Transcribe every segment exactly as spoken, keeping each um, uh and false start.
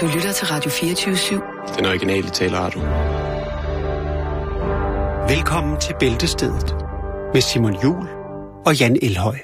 Du lytter til Radio fireogtyve syv. Den originale taleradio. Velkommen til Bæltestedet med Simon Juhl og Jan Elhøj.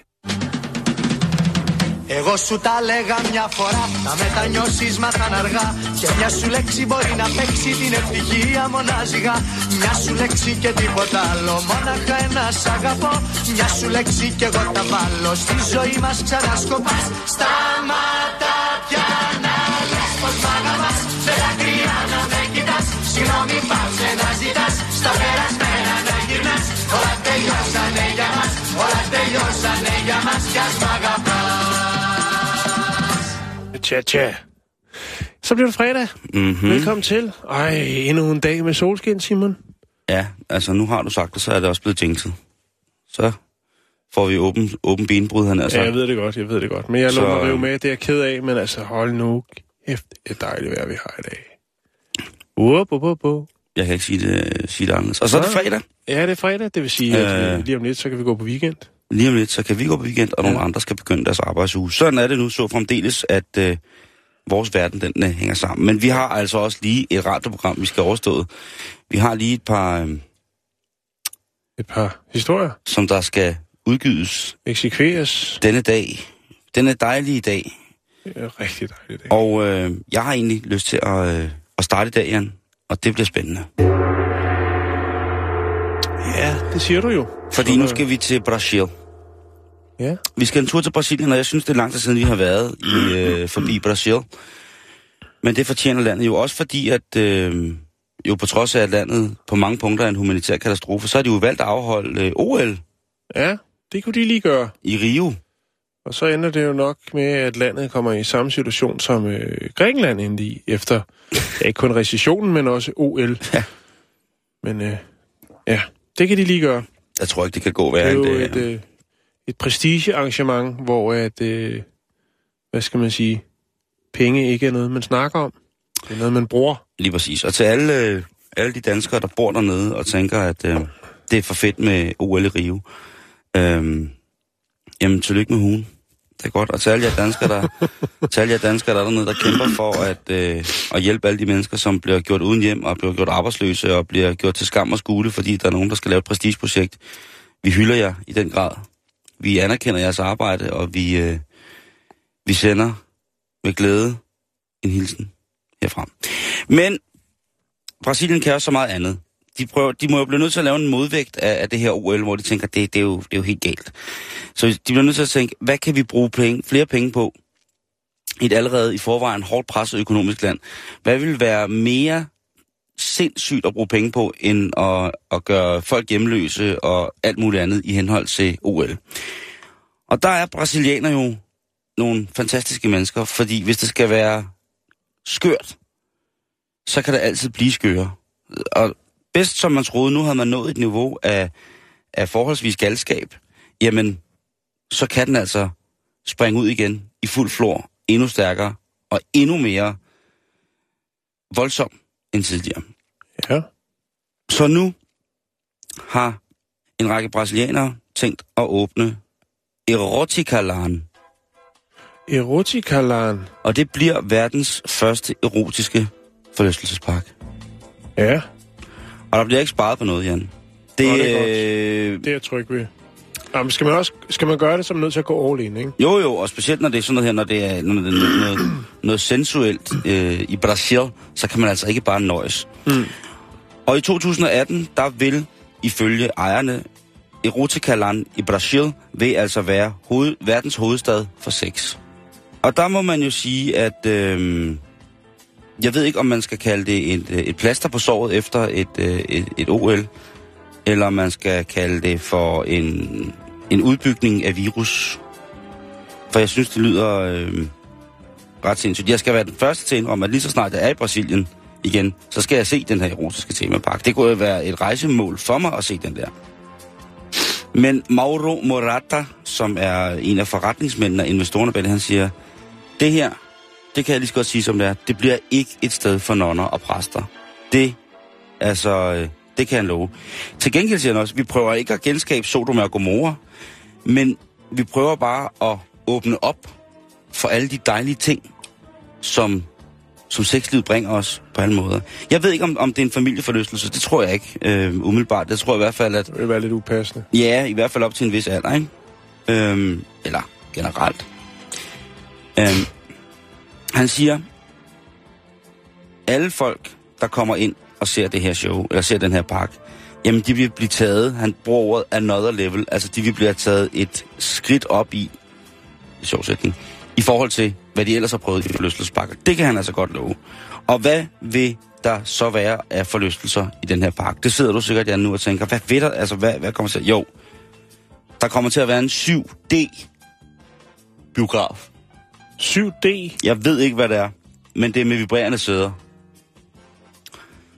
Εγώ σου τα λέγα μια φορά, να μετανιώσεις μα θα αργά. Και μια σου λέξη μπορεί να παίξει την ευτυχία μονάζιγα. Μια σου λέξη και τίποτα άλλο, μόναχα ένα αγαπώ. Μια σου λέξη και εγώ τα βάλω, στη ζωή μας ξανασκοπάς. Σταμάτα πια να λες πως μ' αγαπάς, δεν δάκρυα να με κοιτάς. Συγγνώμη πάψε να ζητάς, στα περασμένα να γυρνάς. Όλα τελειώσανε για μας, όλα τελειώσανε για μας κι ας μ' αγαπάς. Tja, tja. Så bliver det fredag. Mm-hmm. Velkommen til. Ej, endnu en dag med solskin, Simon. Ja, altså nu har du sagt det, så er det også blevet jinxet. Så får vi åben, åben benbrud, han er sagt. Ja, jeg ved det godt, jeg ved det godt. Men jeg lukker mig jo med, det er jeg ked af, men altså hold nu kæft, det er dejligt vejr, vi har i dag. Uop, op, op, op. Jeg kan ikke sige det, sige det andet. Og så er det fredag. Ja, det er fredag, det vil sige, at øh... lige om lidt, så kan vi gå på weekend. Lige om lidt, så kan vi gå på weekend, og nogle ja. andre skal begynde deres arbejdsuge. Sådan er det nu så fremdeles, at øh, vores verden, den øh, hænger sammen. Men vi har altså også lige et radioprogram, vi skal overstå. Vi har lige et par... Øh, et par historier? Som der skal udgives. Eksekveres. Denne dag. Denne dejlige dag. Det er en rigtig dejlig dag. Og øh, jeg har egentlig lyst til at, øh, at starte i dag, Jan, og det bliver spændende. Ja, det siger du jo. Fordi nu skal vi til Brasil. Ja. Vi skal en tur til Brasilien, og jeg synes, det er langt siden, vi har været i, øh, forbi Brasil. Men det fortjener landet jo også, fordi at øh, jo på trods af, at landet på mange punkter er en humanitær katastrofe, så har de jo valgt at afholde øh, O L. Ja, det kunne de lige gøre. I Rio. Og så ender det jo nok med, at landet kommer i samme situation, som øh, Grækenland endte i, efter ja, ikke kun recessionen, men også O L. Ja. Men øh, ja, det kan de lige gøre. Jeg tror ikke, det kan gå værre end det. Det er jo et, øh, et prestigearrangement, hvor at, øh, hvad skal man sige, penge ikke er noget, man snakker om. Det er noget, man bruger. Lige præcis. Og til alle, øh, alle de danskere, der bor dernede og tænker, at øh, det er for fedt med O L i Rio. Øh, jamen, tillykke med hugen. Det er godt. Og til alle jer danskere, der, til alle jer danskere, der er dernede, der kæmper for at, øh, at hjælpe alle de mennesker, som bliver gjort uden hjem og bliver gjort arbejdsløse og bliver gjort til skam og skule, fordi der er nogen, der skal lave et prestigeprojekt. Vi hylder jer i den grad. Vi anerkender jeres arbejde, og vi, øh, vi sender med glæde en hilsen herfra. Men Brasilien kan også så meget andet. De, prøver, de må jo blive nødt til at lave en modvægt af, af det her O L, hvor de tænker, det, det, er jo, det er jo helt galt. Så de bliver nødt til at tænke, hvad kan vi bruge penge, flere penge på i et allerede i forvejen hårdt presset økonomisk land? Hvad vil være mere sindssygt at bruge penge på, end at, at gøre folk hjemløse og alt muligt andet i henhold til O L? Og der er brasilianer jo nogle fantastiske mennesker, fordi hvis det skal være skørt, så kan det altid blive skøre. Og bedst som man troede, nu havde man nået et niveau af, af forholdsvis galskab, jamen, så kan den altså springe ud igen i fuld flor, endnu stærkere og endnu mere voldsom end tidligere. Ja. Så nu har en række brasilianere tænkt at åbne Erotikaland. Erotikaland. Og det bliver verdens første erotiske forlystelsespark. Ja. Og der bliver ikke sparet på noget, Jan. Det, Nå, det er øh... godt. Det er jeg tryg ved. Jamen, skal man også skal man gøre det, så er man nødt til at gå all in, ikke? Jo, jo, og specielt når det er sådan noget her, når det er, når det er noget, noget, noget sensuelt øh, i Brasil, så kan man altså ikke bare nøjes. Mm. Og i to tusind atten, der vil ifølge ejerne Erotikaland i Brasil, vil altså være hoved, verdens hovedstad for sex. Og der må man jo sige, at... Øh, jeg ved ikke, om man skal kalde det et, et plaster på såret efter et, et, et O L, eller om man skal kalde det for en, en udbygning af virus. For jeg synes, det lyder øh, ret sindssygt. Jeg skal være den første til om, at lige så snart jeg er i Brasilien igen, så skal jeg se den her erotiske temapark. Det kunne jo være et rejsemål for mig at se den der. Men Mauro Morata, som er en af forretningsmændene og investorerne bag det, han siger, det her... Det kan jeg lige så godt sige, som det er. Det bliver ikke et sted for nonner og præster. Det, altså, det kan jeg love. Til gengæld siger han også, vi prøver ikke at genskabe Sodoma og Gomorra, men vi prøver bare at åbne op for alle de dejlige ting, som som sexlivet bringer os på alle måder. Jeg ved ikke, om, om det er en familieforlystelse. Det tror jeg ikke, øh, umiddelbart. Det tror jeg i hvert fald, at... Det vil være lidt upassende. Ja, i hvert fald op til en vis alder, ikke? Øhm, eller generelt. Øhm, han siger, alle folk, der kommer ind og ser det her show, eller ser den her park, jamen de vil blive taget, han bruger ordet another level, altså de vil blive taget et skridt op i, i sjov sætning, i forhold til, hvad de ellers har prøvet i forlystelsesparker. Det kan han altså godt love. Og hvad vil der så være af forlystelser i den her park? Det sidder du sikkert, Jan, nu og tænker, hvad ved der, altså hvad, hvad kommer til at... Jo, der kommer til at være en syv D biograf. syv D? Jeg ved ikke, hvad det er, men det er med vibrerende sæder.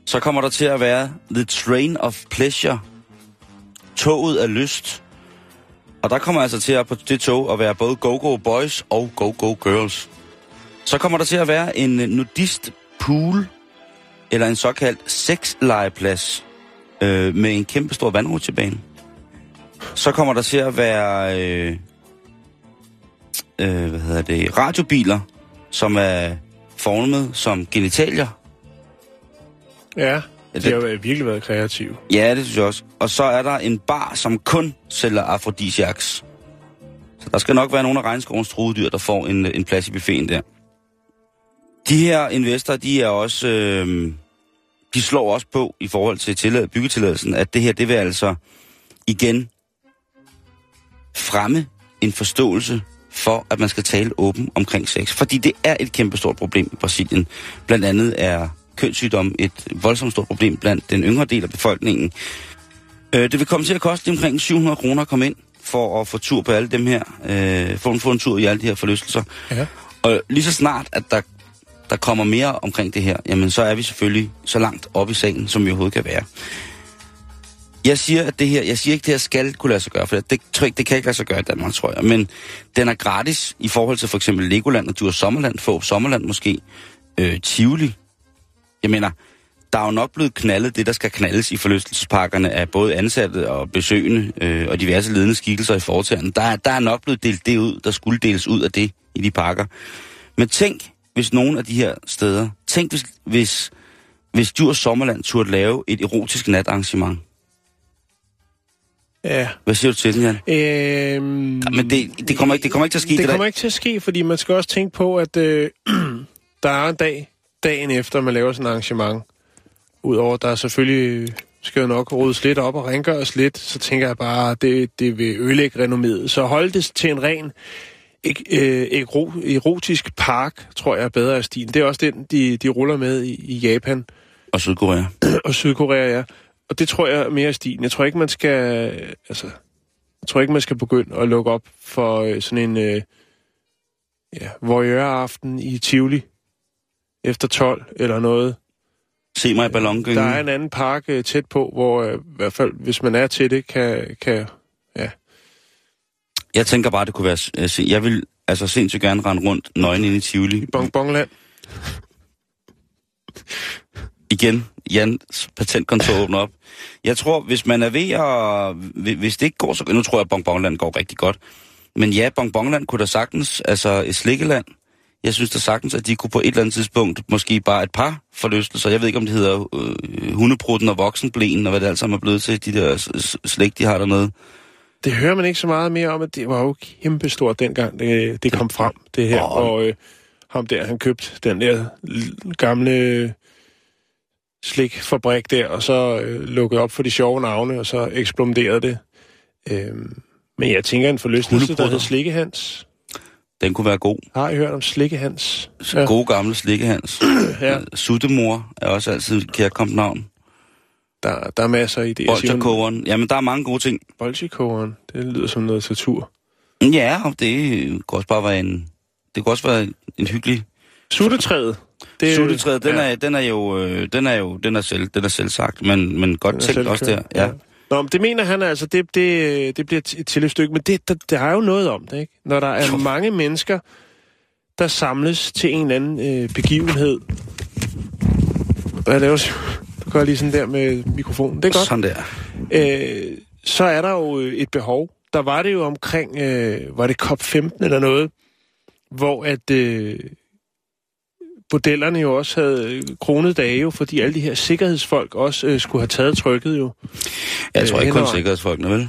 Så kommer der til at være The Train of Pleasure. Toget af lyst. Og der kommer altså til at på det tog at være både go-go boys og go-go girls. Så kommer der til at være en nudist pool, eller en såkaldt sexlegeplads, øh, med en kæmpe stor vandrutsjebane. Så kommer der til at være, øh, øh, hvad hedder det, radiobiler, som er formet som genitalier. Ja, de har virkelig været kreative. Ja, det synes jeg også. Og så er der en bar, som kun sælger afrodisiaks. Så der skal nok være nogle af regnskovens truedyr, der får en, en plads i buffeten der. De her investorer, de er også... Øh, de slår også på i forhold til tillad, byggetilladelsen, at det her, det vil altså igen fremme en forståelse for, at man skal tale åben omkring sex. Fordi det er et kæmpestort problem i Brasilien. Blandt andet er... kønssygdom et voldsomt stort problem blandt den yngre del af befolkningen. Øh, det vil komme til at koste omkring syv hundrede kroner at komme ind, for at få tur på alle dem her, øh, for at få en tur i alle de her forlystelser. Ja. Og lige så snart, at der, der kommer mere omkring det her, jamen så er vi selvfølgelig så langt op i sagen, som vi overhovedet kan være. Jeg siger, at det her, jeg siger ikke, at det her skal kunne lade sig gøre, for det, tror jeg, det kan ikke lade sig gøre i Danmark, tror jeg. Men den er gratis i forhold til for eksempel Legoland og Dyre Sommerland, få Sommerland måske, øh, Tivoli. Jeg mener, der er jo nok blevet knaldet det, der skal knaldes i forlystelsesparkerne af både ansatte og besøgende øh, og diverse ledende skikkelser i foretagen. Der, der er nok blevet delt det ud, der skulle deles ud af det i de parker. Men tænk, hvis nogen af de her steder, tænk hvis, hvis, hvis Dyr Sommerland turde lave et erotisk natarrangement. Ja. Hvad siger du til den, Jan? Øhm, ja, men det, det, kommer ikke, det kommer ikke til at ske. Det, det kommer der... ikke til at ske, fordi man skal også tænke på, at øh, der er en dag... dagen efter, man laver sådan et arrangement. Udover, der selvfølgelig skal nok rodes lidt op og rengøres lidt, så tænker jeg bare, det, det vil ødelægge renommet. Så hold det til en ren erotisk park, tror jeg er bedre af stilen. Det er også den, de, de ruller med i, i Japan. Og Sydkorea. og Sydkorea, ja. Og det tror jeg mere af stilen. Jeg tror ikke, man skal, altså, jeg tror ikke, man skal begynde at lukke op for sådan en øh, ja, voyeur-aften i Tivoli. Efter tolv eller noget. Se mig i ballongyngen. Der er en anden park uh, tæt på, hvor uh, i hvert fald, hvis man er til det, kan... kan ja. Jeg tænker bare, det kunne være... Altså, jeg vil altså sindssygt gerne rende rundt nøgen inde i Tivoli. I Bonbonland. Igen, Jans patentkontor åbner op. Jeg tror, hvis man er ved at... Hvis det ikke går så... Nu tror jeg, at Bonbonland går rigtig godt. Men ja, Bonbonland kunne da sagtens... Altså, et slikkeland... Jeg synes da sagtens, at de kunne på et eller andet tidspunkt, måske bare et par forlystelser. Jeg ved ikke, om det hedder øh, hundeprutten og voksenblæen, og hvad det alt sammen er blevet til, de der slægt, de har dernede. Det hører man ikke så meget mere om, at det var jo kæmpestort dengang, det, det kom frem, det her. Oh. Og øh, ham der, han købte den der gamle slikfabrik der, og så øh, lukkede op for de sjove navne, og så eksploderede det. Øh, men jeg tænker, en forlystelse, der hedder Slikkehans... Den kunne være god. Har I hørt om Slikkehans? Ja. Gode gamle Slikkehans. ja. Suttemor er også altid et kærkomt navn. Der, der er masser af idéer. Bolsjekogeren. Jamen, der er mange gode ting. Bolsjekogeren, det lyder som noget satur. Ja, det kunne også bare være en, det kunne også være en hyggelig... Suttetræet. Suttetræet, den, ja. er, den er jo, den er jo, den er selv, den er selv sagt, men, men godt tænkt selvkød. Også der. Ja. Ja. Nå, det mener han altså, det, det, det bliver et tilløbsstykke, men det, der, der er jo noget om det, ikke? Når der er mange mennesker, der samles til en eller anden øh, begivenhed. Jeg laver så, gør lige sådan der med mikrofonen. Det er godt. Sådan der. Øh, så er der jo et behov. Der var det jo omkring, øh, var det C O P femten eller noget, hvor at øh, bordellerne jo også havde kronet dage, jo, fordi alle de her sikkerhedsfolk også øh, skulle have taget trykket jo. Jeg tror øh, ikke kun sikkerhedsfolkene, vel?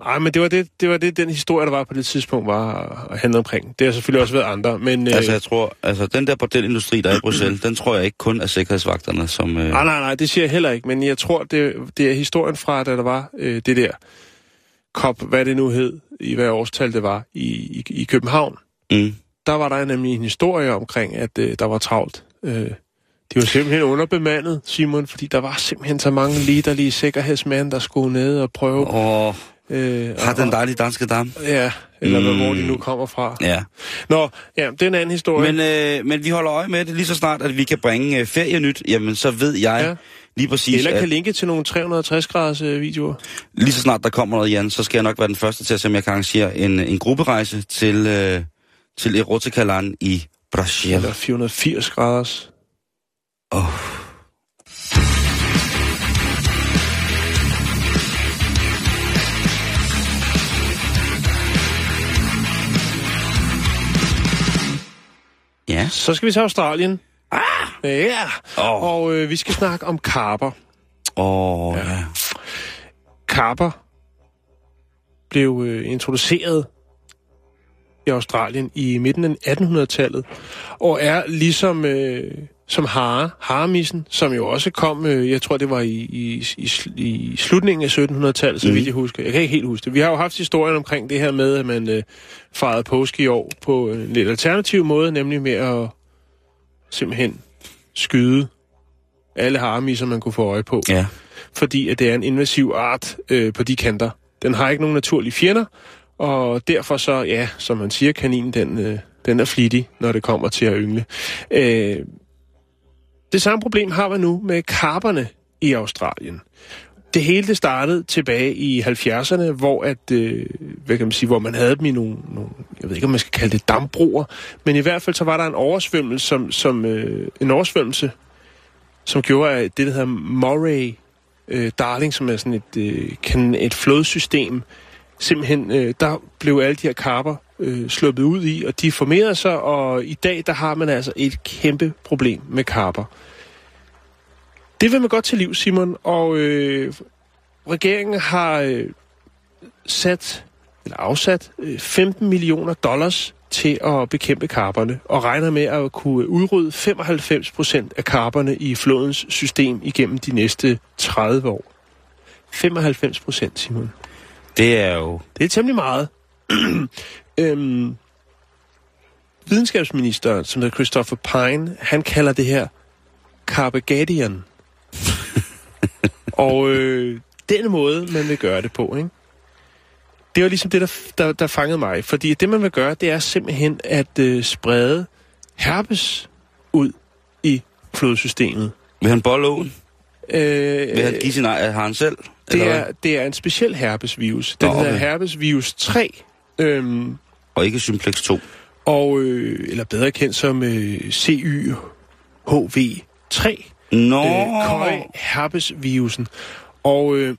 Nej, men det var det, det var det, den historie, der var på det tidspunkt, var at handle omkring. Det har selvfølgelig også været andre, men... Øh... Altså, jeg tror, altså, den der bordelindustri, der er i Bruxelles, den tror jeg ikke kun er sikkerhedsvagterne, som... Øh... Nej, nej, nej, det siger jeg heller ikke, men jeg tror, det, det er historien fra, da der var øh, det der C O P, hvad det nu hed, i hvad årstal det var, i, i, i København. Mm. Der var der nemlig en historie omkring, at øh, der var travlt. Øh, de var simpelthen underbemandet, Simon, fordi der var simpelthen så mange liderlige sikkerhedsmænd, der skulle ned og prøve... Oh. Øh, har den dejlige danske dam. Ja, eller mm. hvor de nu kommer fra. Ja. Nå, ja, det er en anden historie. Men, øh, men vi holder øje med det lige så snart, at vi kan bringe øh, ferienyt. Jamen, så ved jeg ja. lige præcis... Eller kan at, linke til nogle tre hundrede og tres graders øh, videoer. Lige så snart der kommer noget, Jan, så skal jeg nok være den første til at se, om jeg kan arrangere en, en grupperejse til, øh, til Erotikaland i Brasil. Eller fire hundrede og firs graders. Åh... Oh. Ja. Så skal vi til Australien. Ah! Ja. Oh. Og øh, vi skal snakke om karper. Åh, oh, ja. ja. Karper blev øh, introduceret i Australien i midten af attenhundredetallet, og er ligesom øh, som hare, haremissen, som jo også kom, øh, jeg tror det var i, i, i, i slutningen af syttenhundredetallet, så mm. vidt jeg husker. Jeg kan ikke helt huske det. Vi har jo haft historien omkring det her med, at man øh, fejrede påske i år på en lidt alternativ måde, nemlig med at simpelthen skyde alle haremisser, man kunne få øje på. Ja. Fordi at det er en invasiv art øh, på de kanter. Den har ikke nogen naturlige fjender, og derfor så, ja, som man siger, kaninen, den, øh, den er flittig, når det kommer til at yngle. Øh, det samme problem har vi nu med karperne i Australien. Det hele det startede tilbage i halvfjerdserne, hvor at, øh, hvad kan man sige, hvor man havde dem i nogle, nogle, jeg ved ikke om man skal kalde det dambroer, men i hvert fald så var der en oversvømmelse, som, som øh, en oversvømmelse, som gjorde at det der hedder Murray-Darling, øh, som er sådan et øh, kan, et flodsystem. Simpelthen, øh, der blev alle de her karper øh, sluppet ud i, og de formerede sig, og i dag, der har man altså et kæmpe problem med karper. Det vil man godt til liv, Simon, og øh, regeringen har øh, sat, eller afsat øh, femten millioner dollars til at bekæmpe karperne, og regner med at kunne udrydde femoghalvfems procent af karperne i flodens system igennem de næste tredive år. femoghalvfems procent, Simon. Det er jo... Det er temmelig meget. øhm, videnskabsministeren, som hedder Christopher Pine, han kalder det her Carpegadian. Og øh, den måde, man vil gøre det på, ikke? Det var ligesom det, der, der, der fangede mig. Fordi det, man vil gøre, det er simpelthen at øh, sprede herpes ud i flodsystemet. Vil han bolle åen? Øh, vil han give sin ej, har han selv? Det er, det er en speciel herpesvirus. Den Nå, okay. hedder herpesvirus tre. Øhm, og ikke simplex to. Og, øh, eller bedre kendt som øh, C Y H V tre. Nå! Øh, Køj-herpesvirusen. Og øh,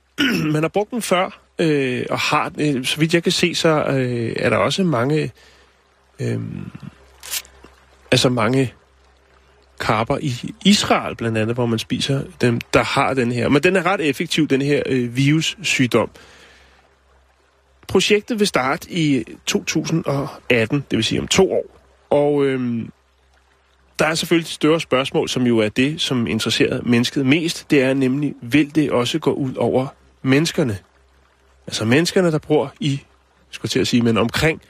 man har brugt den før, øh, og har, øh, så vidt jeg kan se, så øh, er der også mange... Øh, altså mange... karper i Israel, blandt andet, hvor man spiser dem, der har den her. Men den er ret effektiv, den her øh, virussygdom. Projektet vil starte i to tusind og atten, det vil sige om to år. Og øhm, der er selvfølgelig et større spørgsmål, som jo er det, som interesserer mennesket mest. Det er nemlig, vil det også gå ud over menneskerne? Altså menneskerne, der bor i, skulle til at sige, men omkring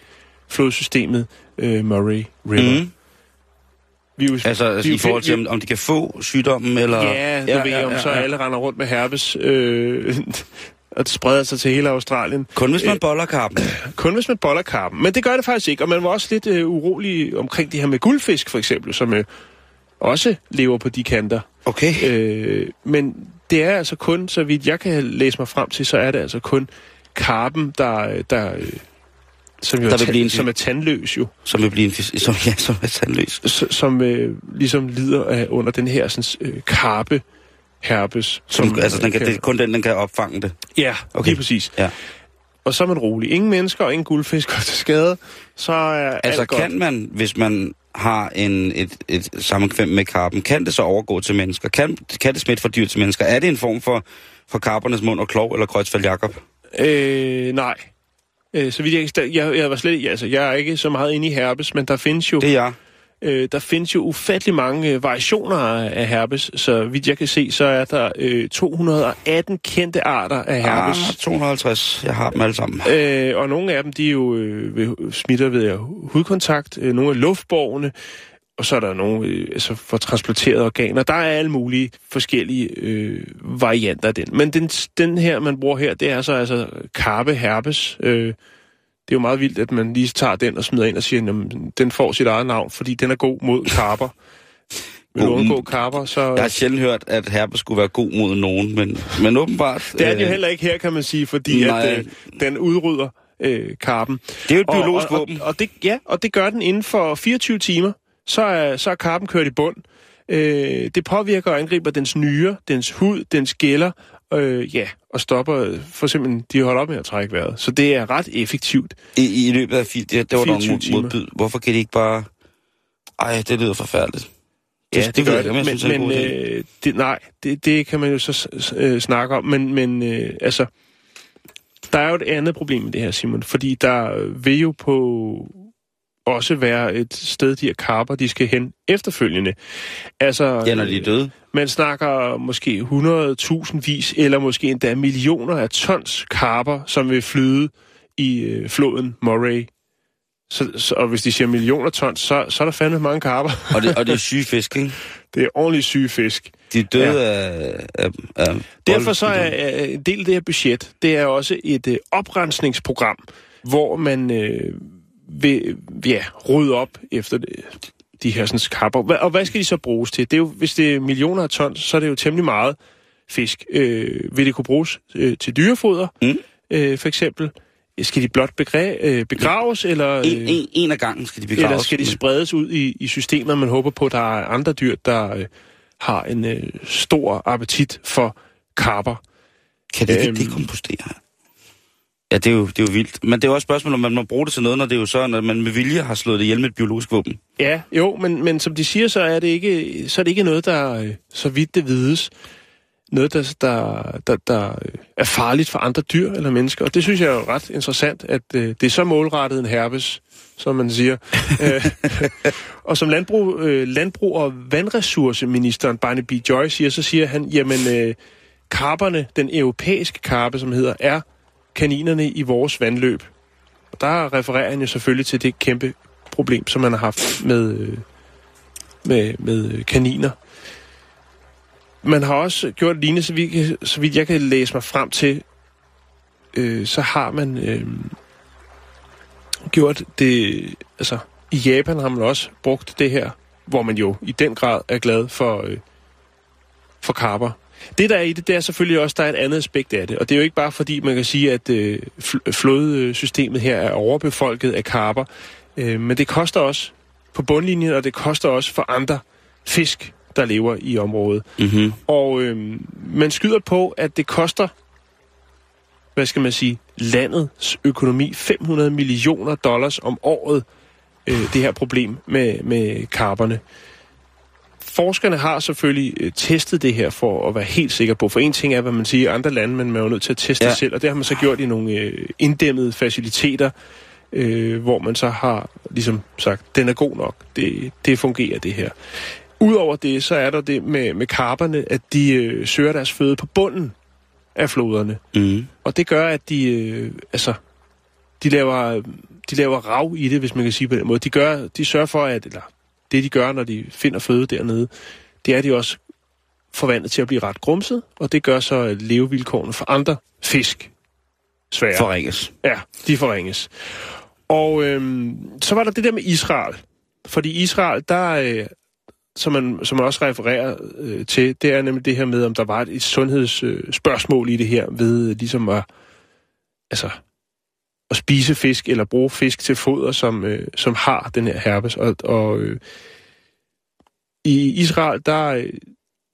flodsystemet øh, Murray River. Mm. Virus, altså, altså virus, i forhold til, om de kan få sygdommen, eller... Ja, du ja, ved, ja, ja, om så ja. alle render rundt med herpes, øh, og det spreder sig til hele Australien. Kun hvis man Æh, boller karpen. Kun hvis man boller karpen. Men det gør det faktisk ikke, og man var også lidt øh, urolig omkring det her med guldfisk, for eksempel, som øh, også lever på de kanter. Okay. Øh, men det er altså kun, så vidt jeg kan læse mig frem til, så er det altså kun karpen, der... der øh, Som, jo er, tan- en, som er tandløs jo. Som vil blive en fisk, som, ja, som er tandløs. S- som øh, ligesom lider af under den her sådan, øh, karpe herpes. Som, som, altså den kan, kan, det, kun den, den kan opfange det? Ja, okay, lige præcis. Ja. Og så er man rolig. Ingen mennesker og ingen guldfisk går til skade. Så er altså, alt godt. Altså kan man, hvis man har en, et, et sammenkvem med karpen, kan det så overgå til mennesker? Kan, kan det smitte fra dyr til mennesker? Er det en form for, for karpernes mund og klov eller Kreutzfeldt-Jakob? Øh, nej. Øh, så vidt jeg ikke... Jeg, jeg, var slet, altså, jeg er ikke så meget inde i herpes, men der findes jo... Det er jeg. Øh, der findes jo ufattelig mange øh, variationer af herpes, så vidt jeg kan se, så er der øh, to hundrede og atten kendte arter af herpes. Ah, to hundrede og halvtreds. Jeg har dem alle sammen. Øh, og nogle af dem, de er jo øh, ved, smitter ved hudkontakt, øh, nogle af luftbårne, og så er der nogle øh, altså for transplanterede organer. Der er alle mulige forskellige øh, varianter af den. Men den, den her, man bruger her, det er så altså karpe herpes. Øh, Det er jo meget vildt, at man lige tager den og smider ind og siger, at den får sit eget navn, fordi den er god mod karper. Vil du undgå karper, så... Jeg har sjældent hørt, at herpes skulle være god mod nogen, men, men åbenbart... Det er den øh... jo heller ikke her, kan man sige, fordi at, øh, den udrydder øh, karpen. Det er jo et biologisk og, og, våben. Og, og det, ja, og det gør den inden for fireogtyve timer. Så er, så er karpen kørt i bund. Øh, det påvirker og angriber dens nyre, dens hud, dens gæller... Øh, ja, og stopper, for simpelthen, de holder op med at trække vejret. Så det er ret effektivt. I, i løbet af det, det var nogle modbyd. Hvorfor kan de ikke bare... Ej, det lyder forfærdeligt. Det, ja, det, det gør det, men, synes, det men øh, det, nej, det, det kan man jo så øh, snakke om, men, men øh, altså, der er jo et andet problem med det her, Simon, fordi der vil jo på også være et sted, de her karper, de skal hen efterfølgende. Altså, ja, når de er døde. Man snakker måske hundrede tusind vis, eller måske endda millioner af tons karper, som vil flyde i øh, floden Moray. Så, så, og hvis de siger millioner tons, så, så er der fandme mange karper. Og det, og det er syge fisk, ikke? Det er ordentligt syge fisk. De er døde ja. af, af, af... Derfor så er en del af det her budget, det er også et øh, oprensningsprogram, hvor man... Øh, vil ja, rydde op efter de her sådan, karper. Og hvad skal de så bruges til? Det er jo, hvis det er millioner af tons, så er det jo temmelig meget fisk. Øh, vil det kunne bruges øh, til dyrefoder, mm. øh, for eksempel? Skal de blot begræ- øh, begraves? Eller, øh, en, en, en af gangen skal de begraves. Eller skal de spredes ud i, i systemet? Man håber på, at der er andre dyr, der øh, har en øh, stor appetit for karper. Kan det ikke dekompostere? Ja, det er, jo, det er jo vildt. Men det er jo også et spørgsmål, om man må bruge det til noget, når det er jo sådan, at man med vilje har slået det ihjel med et biologisk våben. Ja, jo, men, men som de siger, så er det ikke, så er det ikke noget, der, så vidt det vides, noget, der, der, der, der er farligt for andre dyr eller mennesker. Og det synes jeg er jo ret interessant, at øh, det er så målrettet en herpes, som man siger. Og som landbrug, øh, landbrug- og vandressourceministeren Barnaby Joyce siger, så siger han, jamen, øh, karperne, den europæiske karpe, som hedder, er kaninerne i vores vandløb. Og der refererer han jo selvfølgelig til det kæmpe problem, som man har haft med, med, med kaniner. Man har også gjort lignende, så vidt, så vidt jeg kan læse mig frem til, øh, så har man øh, gjort det, altså i Japan har man også brugt det her, hvor man jo i den grad er glad for, øh, for karper. Det, der er i det, det er selvfølgelig også, der er et andet aspekt af det. Og det er jo ikke bare fordi, man kan sige, at øh, flodsystemet her er overbefolket af karper. Øh, men det koster også på bundlinjen, og det koster også for andre fisk, der lever i området. Mm-hmm. Og øh, man skyder på, at det koster, hvad skal man sige, landets økonomi fem hundrede millioner dollars om året, øh, det her problem med, med karperne. Forskerne har selvfølgelig testet det her for at være helt sikker på. For en ting er, hvad man siger i andre lande, men man er jo nødt til at teste ja. det selv. Og det har man så gjort i nogle inddæmmede faciliteter, øh, hvor man så har ligesom sagt, den er god nok. Det, det fungerer, det her. Udover det, så er der det med, med karperne, at de øh, søger deres føde på bunden af floderne. Mm. Og det gør, at de, øh, altså, de, laver, de laver rav i det, hvis man kan sige på den måde. De, gør, de sørger for, at... Eller, det, de gør, når de finder føde dernede, det er, de også forvandlet til at blive ret grumset, og det gør så, at levevilkårene for andre fisk svære. Forringes. Ja, de forringes. Og øhm, så var der det der med Israel. Fordi Israel, der, øh, som, man, som man også refererer øh, til, det er nemlig det her med, om der var et sundhedsspørgsmål øh, i det her, ved ligesom at... Altså, at spise fisk eller bruge fisk til foder, som, øh, som har den her herpes. Og, og øh, i Israel, der øh,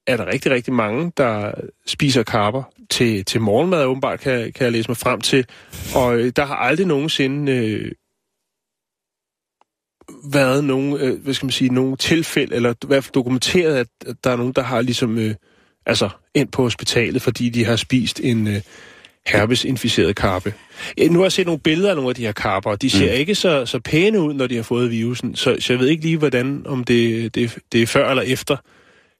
er der rigtig, rigtig mange, der spiser karper til, til morgenmad, åbenbart kan, kan jeg læse mig frem til. Og øh, der har aldrig nogensinde øh, været nogle, øh, hvad skal man sige, nogle tilfælde, eller i hvert fald dokumenteret, at, at der er nogen, der har ligesom, øh, altså, ind på hospitalet, fordi de har spist en øh, herpesinficeret karpe. Nu har jeg set nogle billeder af nogle af de her karper, og de ser mm. ikke så, så pæne ud, når de har fået virusen, så, så jeg ved ikke lige, hvordan, om det, det, det er før eller efter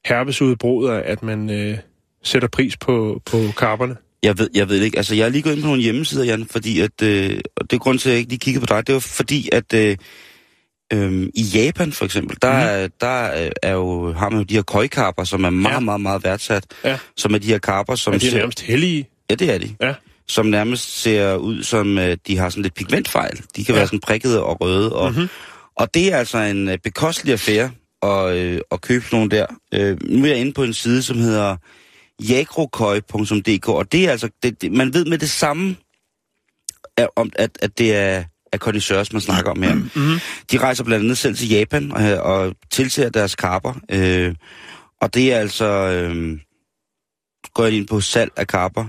herpesudbruddet, at man øh, sætter pris på, på karperne. Jeg ved, jeg ved ikke. Altså, jeg er lige gået ind på nogle hjemmesider, Jan, fordi at, øh, og det er grund til, at jeg ikke lige kiggede på dig, det var fordi, at øh, øh, i Japan for eksempel, der, mm-hmm. der er jo, har man jo de her koi-karper, som er meget, ja. meget, meget værdsat, ja. som er de her karper, som... Er de ser, nærmest hellige? Ja, det er de. Ja. Som nærmest ser ud som, øh, de har sådan lidt pigmentfejl. De kan ja. være sådan prikkede og røde, og, mm-hmm. og det er altså en øh, bekostelig affære at, øh, at købe sådan nogle der. Øh, nu er jeg inde på en side, som hedder... jagrokøj punktum d k, og det er altså, det, det, man ved med det samme, om at, at det er, er kondisørs, man snakker om her. Mm-hmm. De rejser blandt andet selv til Japan og, og tilser deres karper, øh, og det er altså, øh, går jeg ind på salg af karper.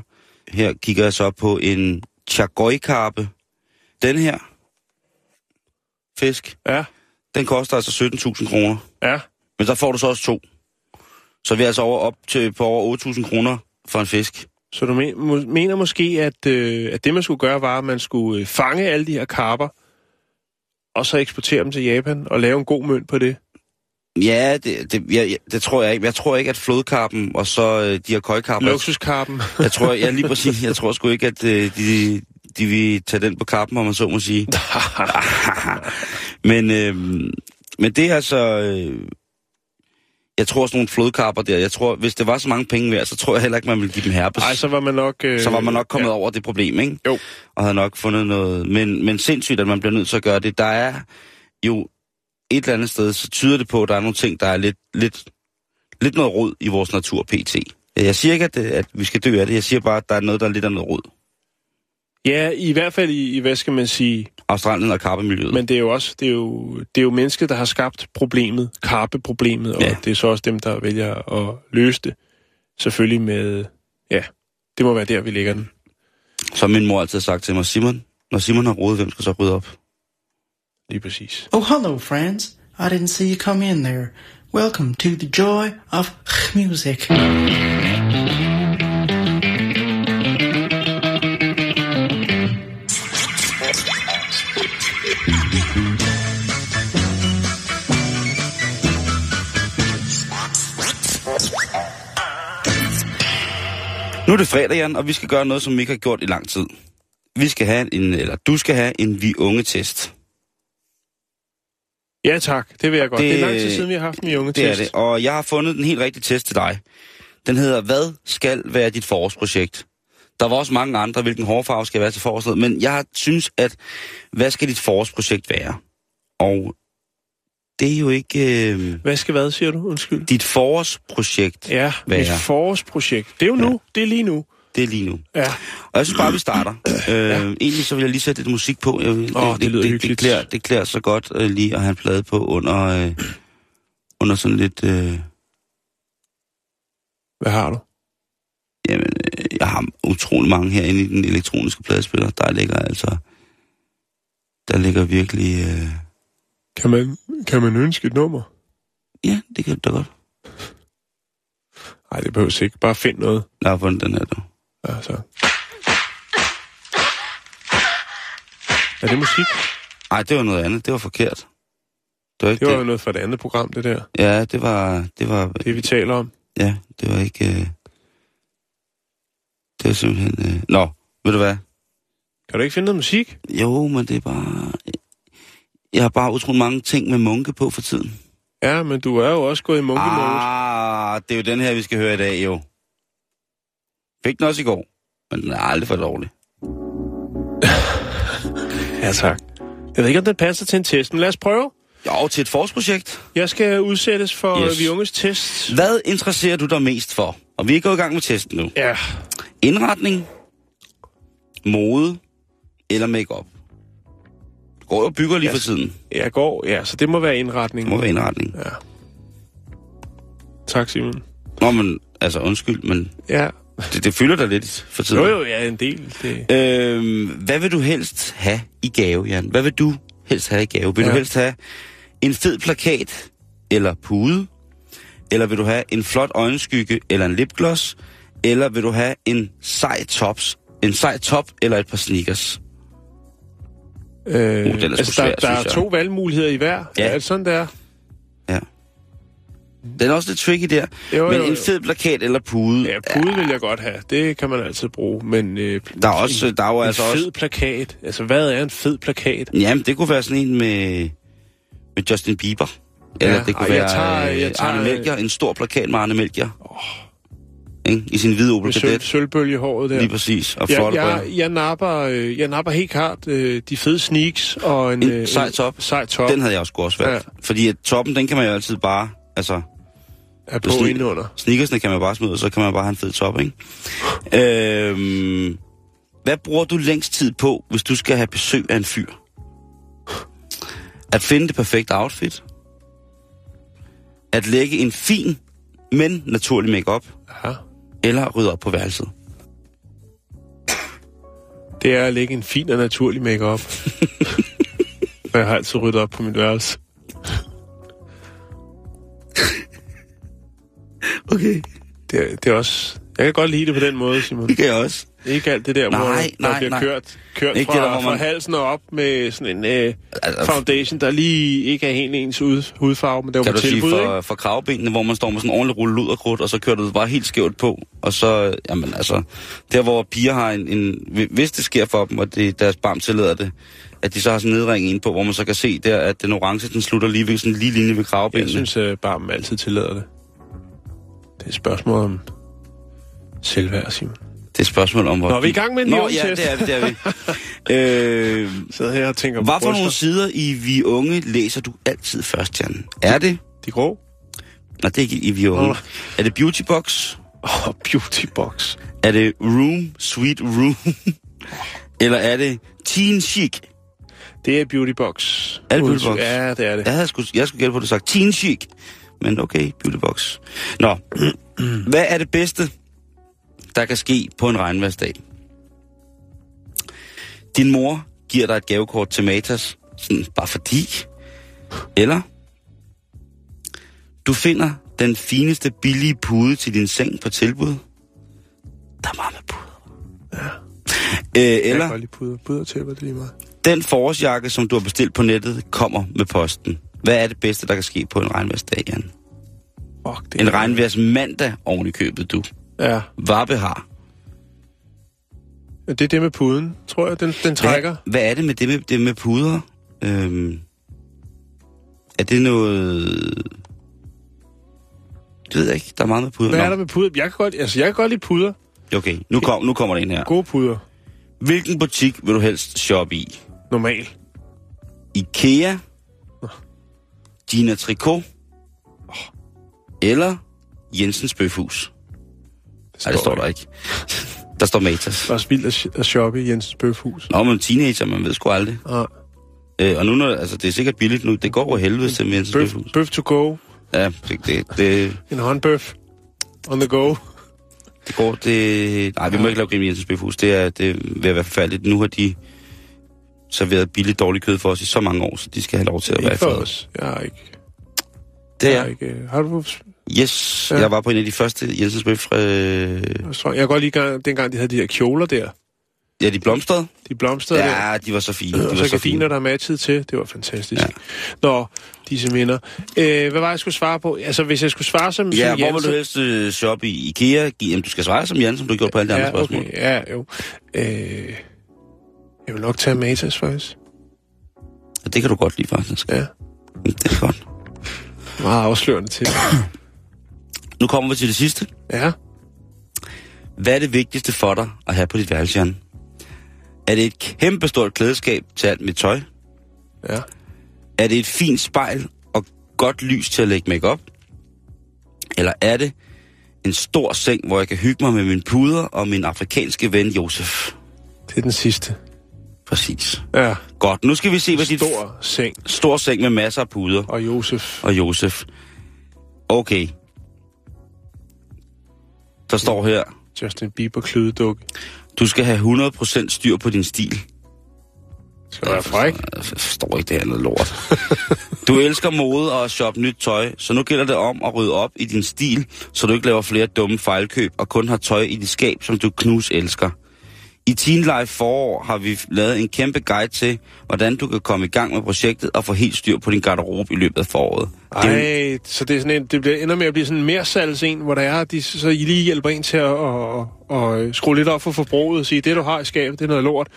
Her kigger jeg så på en chagoi-karpe. Den her fisk, ja. den koster altså sytten tusind kroner. Ja. Men der får du så også to. Så vi er altså over op til på over otte tusind kroner for en fisk. Så du mener måske, at, øh, at det, man skulle gøre, var, at man skulle fange alle de her karper, og så eksportere dem til Japan, og lave en god mønt på det? Ja, det, det, jeg, det tror jeg ikke. Jeg tror ikke, at flodkarpen og så øh, de her køjkarper... Luksuskarpen. Jeg tror, jeg, lige præcis, jeg tror sgu ikke, at øh, de, de vil tage den på karpen, om man så må sige. men, øh, men det er altså... Øh, Jeg tror sådan nogle flodkarper der. Jeg tror, hvis det var så mange penge værd, så tror jeg heller ikke, man ville give dem herpes. Nej, så var man nok... Øh... Så var man nok kommet ja. over det problem, ikke? Jo. Og havde nok fundet noget... Men, men sindssygt, at man bliver nødt til at gøre det. Der er jo et eller andet sted, så tyder det på, at der er nogle ting, der er lidt, lidt, lidt noget rod i vores natur, pt. Jeg siger ikke, at, det, at vi skal dø af det. Jeg siger bare, at der er noget, der er lidt af noget rod. Ja, i hvert fald i, hvad skal man sige... Australien og karpemiljøet. Men det er jo også, det er jo, det er jo mennesker, der har skabt problemet, karpeproblemet, og ja. det er så også dem, der vælger at løse det. Selvfølgelig med, ja, det må være der, vi ligger den. Som min mor altid har sagt til mig, Simon, når Simon har rodet, hvem skal så rydde op? Lige præcis. Oh, hello friends. I didn't see you come in there. Welcome to the joy of music. Nu er det fredag, Jan, og vi skal gøre noget, som vi ikke har gjort i lang tid. Vi skal have en, eller du skal have en vi unge-test. Ja tak, det vil jeg godt. Det, det er lang tid siden, vi har haft en vi unge-test. Det er det, og jeg har fundet den helt rigtige test til dig. Den hedder, hvad skal være dit forårsprojekt? Der var også mange andre, hvilken hårfarve skal være til forårslet, men jeg har synes, at hvad skal dit forårsprojekt være? Og det er jo ikke... Øh... Hvad skal hvad, siger du? Undskyld. Dit forårsprojekt. Ja, være. Mit forårsprojekt. Det er jo nu. Ja. Det er lige nu. Det er lige nu. Ja. Og jeg synes bare, vi starter. øh, ja. Egentlig så vil jeg lige sætte lidt musik på. Åh, oh, det, det lyder det, hyggeligt. Det klæder, det klæder så godt øh, lige at have en plade på under, øh, under sådan lidt... Øh... Hvad har du? Jamen, øh, jeg har utrolig mange herinde i den elektroniske pladespiller. Der ligger altså... Der ligger virkelig... Øh... Kan man, kan man ønske et nummer? Ja, det kan du da godt. Nej, det behøves ikke. Bare find noget. Jeg har fundet den her, du. Ja, så. Er det musik? Nej, det var noget andet. Det var forkert. Det var, ikke det var det. Noget fra et andet program, det der. Ja, det var... Det, var, det vi taler om. Ja, det var ikke... Øh... Det var simpelthen... Øh... Nå, ved du hvad? Kan du ikke finde noget musik? Jo, men det er bare... Jeg har bare utrolig mange ting med munke på for tiden. Ja, men du er jo også gået i munkemålet. Ah, det er jo den her, vi skal høre i dag, jo. Fik den også i går, men den er aldrig for dårlig. Ja, tak. Jeg ved ikke, om den passer til en test, men lad os prøve. Jo, til et forskningsprojekt. Jeg skal udsættes for yes. Vi unges test. Hvad interesserer du dig mest for? Og vi er gået i gang med testen nu. Ja. Indretning, mode eller make-up? Går og bygger lige jeg, for tiden. Jeg går, ja, så det må være indretning. Det må være indretning. Ja. Tak, Simon. Nå, men, altså, undskyld, men... Ja. Det, det fylder dig lidt for tiden. Jo, jo, ja, en del. Det... Øhm, hvad vil du helst have i gave, Jan? Hvad vil du helst have i gave? Vil ja. du helst have en fed plakat eller pude? Eller vil du have en flot øjenskygge eller en lipgloss? Eller vil du have en sej tops, en sej top eller et par sneakers? Øh, uh, er altså der, svært, der er to valgmuligheder i hver. Ja. Er det sådan, der? Ja. Den er også lidt tricky der. Jo, men jo, jo. En fed plakat eller pude? Ja, pude ja. vil jeg godt have. Det kan man altid bruge. Men øh, der er også, en, der er jo en altså fed også... plakat. Altså, hvad er en fed plakat? Jamen, det kunne være sådan en med, med Justin Bieber. Eller ja. det kunne Ej, være tager, øh, tager, Arne Melchior. En stor plakat med Arne Melchior. Oh. I sin hvide Opel Kadett. Med sølvbølgehåret der. Lige præcis. Og flotte ja, jeg, jeg, napper, øh, jeg napper helt klart øh, de fede sneaks og en, en, øh, sej, top. en sej top. Den havde jeg også godt valgt. Ja. Fordi at toppen, den kan man jo altid bare... Altså, er på sne- indenunder. Sneakersene kan man bare smide, så kan man bare have en fed top, ikke? øhm, hvad bruger du længst tid på, hvis du skal have besøg af en fyr? At finde det perfekte outfit. At lægge en fin, men naturlig make-up. Aha. Eller rydde op på værelset. Det er at lægge en fin og naturlig make-up. For jeg har altid ryddet op på mit værelse. Okay. Det, det er også... Jeg kan godt lide det på den måde, Simon. Det kan jeg også. Ikke alt det der, nej, hvor der nej, bliver nej. kørt, kørt fra, der, man... fra halsen og op med sådan en øh, altså, foundation, der lige ikke er helt ens hudfarve, men det var på tilbud, sige, for, ikke? For kravbenene, hvor man står med sådan en ordentlig rulle luderkrudt, og så kører du bare helt skævt på, og så, jamen altså, der hvor piger har en, en hvis det sker for dem, og det, deres barm tillader det, at de så har sådan en nedring ind på, hvor man så kan se der, at den orange, den slutter lige ved sådan lige linje ved kravbenene. Jeg synes, at barmen altid tillader det. Det er et spørgsmål om selvværd, Simon. Det er et spørgsmål om... Hvor Nå, vi er i gang med en livstest. Ja, det er vi. Det er vi. øh, Sidder her og tænker på Hvad for nogle sider i Vi Unge læser du altid først, Jan? Er det... De grå? Nej, det er ikke i Vi Unge. Oh. Er det Beautybox? Åh, oh, Beautybox. Er det Room, Sweet Room? Eller er det Teen Chic? Det er Beautybox. Er det Beautybox? Ja, det er det. Jeg, havde sku, jeg skulle gætte på, at du sagde Teen Chic. Men okay, Beautybox. Nå, hvad er det bedste, der kan ske på en regnværsdag? Din mor giver dig et gavekort til Matas, sådan bare fordi. Eller du finder den fineste billige pude til din seng på tilbud. Der er meget med puder. Ja. Øh, eller jeg puder. Puder til, det lige meget. Den forårsjakke, som du har bestilt på nettet, kommer med posten. Hvad er det bedste, der kan ske på en regnværsdag, Jan? Fuck, det en regnværsmandag oven i købet, du. Ja. Varpe har. Ja, det er det med puden, tror jeg. Den, den trækker. Hvad, hvad er det med det med, det med puder? Øhm, er det noget... Det ved jeg ikke. Der er meget med puder. Hvad Nå. er der med puder? Jeg kan godt, altså, jeg kan godt lide puder. Okay, nu, kom, nu kommer det ind her. Gode puder. Hvilken butik vil du helst shoppe i? Normal. Ikea? Gina Tricot? Eller Jensens Bøfhus? Nej, det står der ikke. Der står Matas. Bare spildt at shoppe i Jensens Bøfhus. Nå, men teenager, man ved sgu aldrig. Ah. Øh, og nu, når, altså, det er sikkert billigt nu. Det går over helvede til Jensens Bøf, Bøfhus. Bøf to go. Ja, det... det en håndbøf. On the go. Det går, det... Nej, vi må ikke lave grim i Jensens Bøfhus. Det er det ved at være forfærdeligt. Nu har de serveret billigt dårligt kød for os i så mange år, så de skal have lov til at være i fred. Os. Jeg har ikke... Det er jeg. Ikke... Har du... Yes, ja. Jeg var på en af de første Jensens Bøf. Øh... Jeg kan godt lide dengang, de havde de der kjoler der. Ja, de blomstrede. De blomstrede Ja, der. de var så fine. De og var så, så fine, der matchede til. Det var fantastisk. Ja. Nå, disse minder. Øh, hvad var jeg skulle svare på? Altså, hvis jeg skulle svare som, ja, som Jensen... Ja, hvor vil du helst øh, shoppe i IKEA? Jamen, du skal svare som Jensen, som du gjorde på alle de ja, andre spørgsmål. Okay. Ja, jo. Øh... Jeg vil nok tage Matas, faktisk. Ja, det kan du godt lide, faktisk. Ja. Det er godt. Meget afslørende til. Nu kommer vi til det sidste. Ja. Hvad er det vigtigste for dig at have på dit værelse, Jan? Er det et kæmpestort klædeskab til alt mit tøj? Ja. Er det et fint spejl og godt lys til at lægge make-up? Eller er det en stor seng, hvor jeg kan hygge mig med mine puder og min afrikanske ven Josef? Det er den sidste. Præcis. Ja. Godt, nu skal vi se, hvad dit... Stor seng. Stor seng med masser af puder. Og Josef. Og Josef. Okay. Der står her... Justin Bieber klødedukke. Du skal have hundrede procent styr på din stil. Skal jeg være fræk? Jeg forstår ikke, det her noget lort. Du elsker mode og at shoppe nyt tøj, så nu gælder det om at rydde op i din stil, så du ikke laver flere dumme fejlkøb og kun har tøj i dit skab, som du knus elsker. I Teen Life forår har vi lavet en kæmpe guide til, hvordan du kan komme i gang med projektet og få helt styr på din garderobe i løbet af foråret. Nej, jo... så det, er sådan en, det bliver, ender med at blive sådan en mere salgsen, hvor der er, de, så I lige hjælper en til at og, og skrue lidt op for forbruget og sige, det du har i skabet, det er noget lort.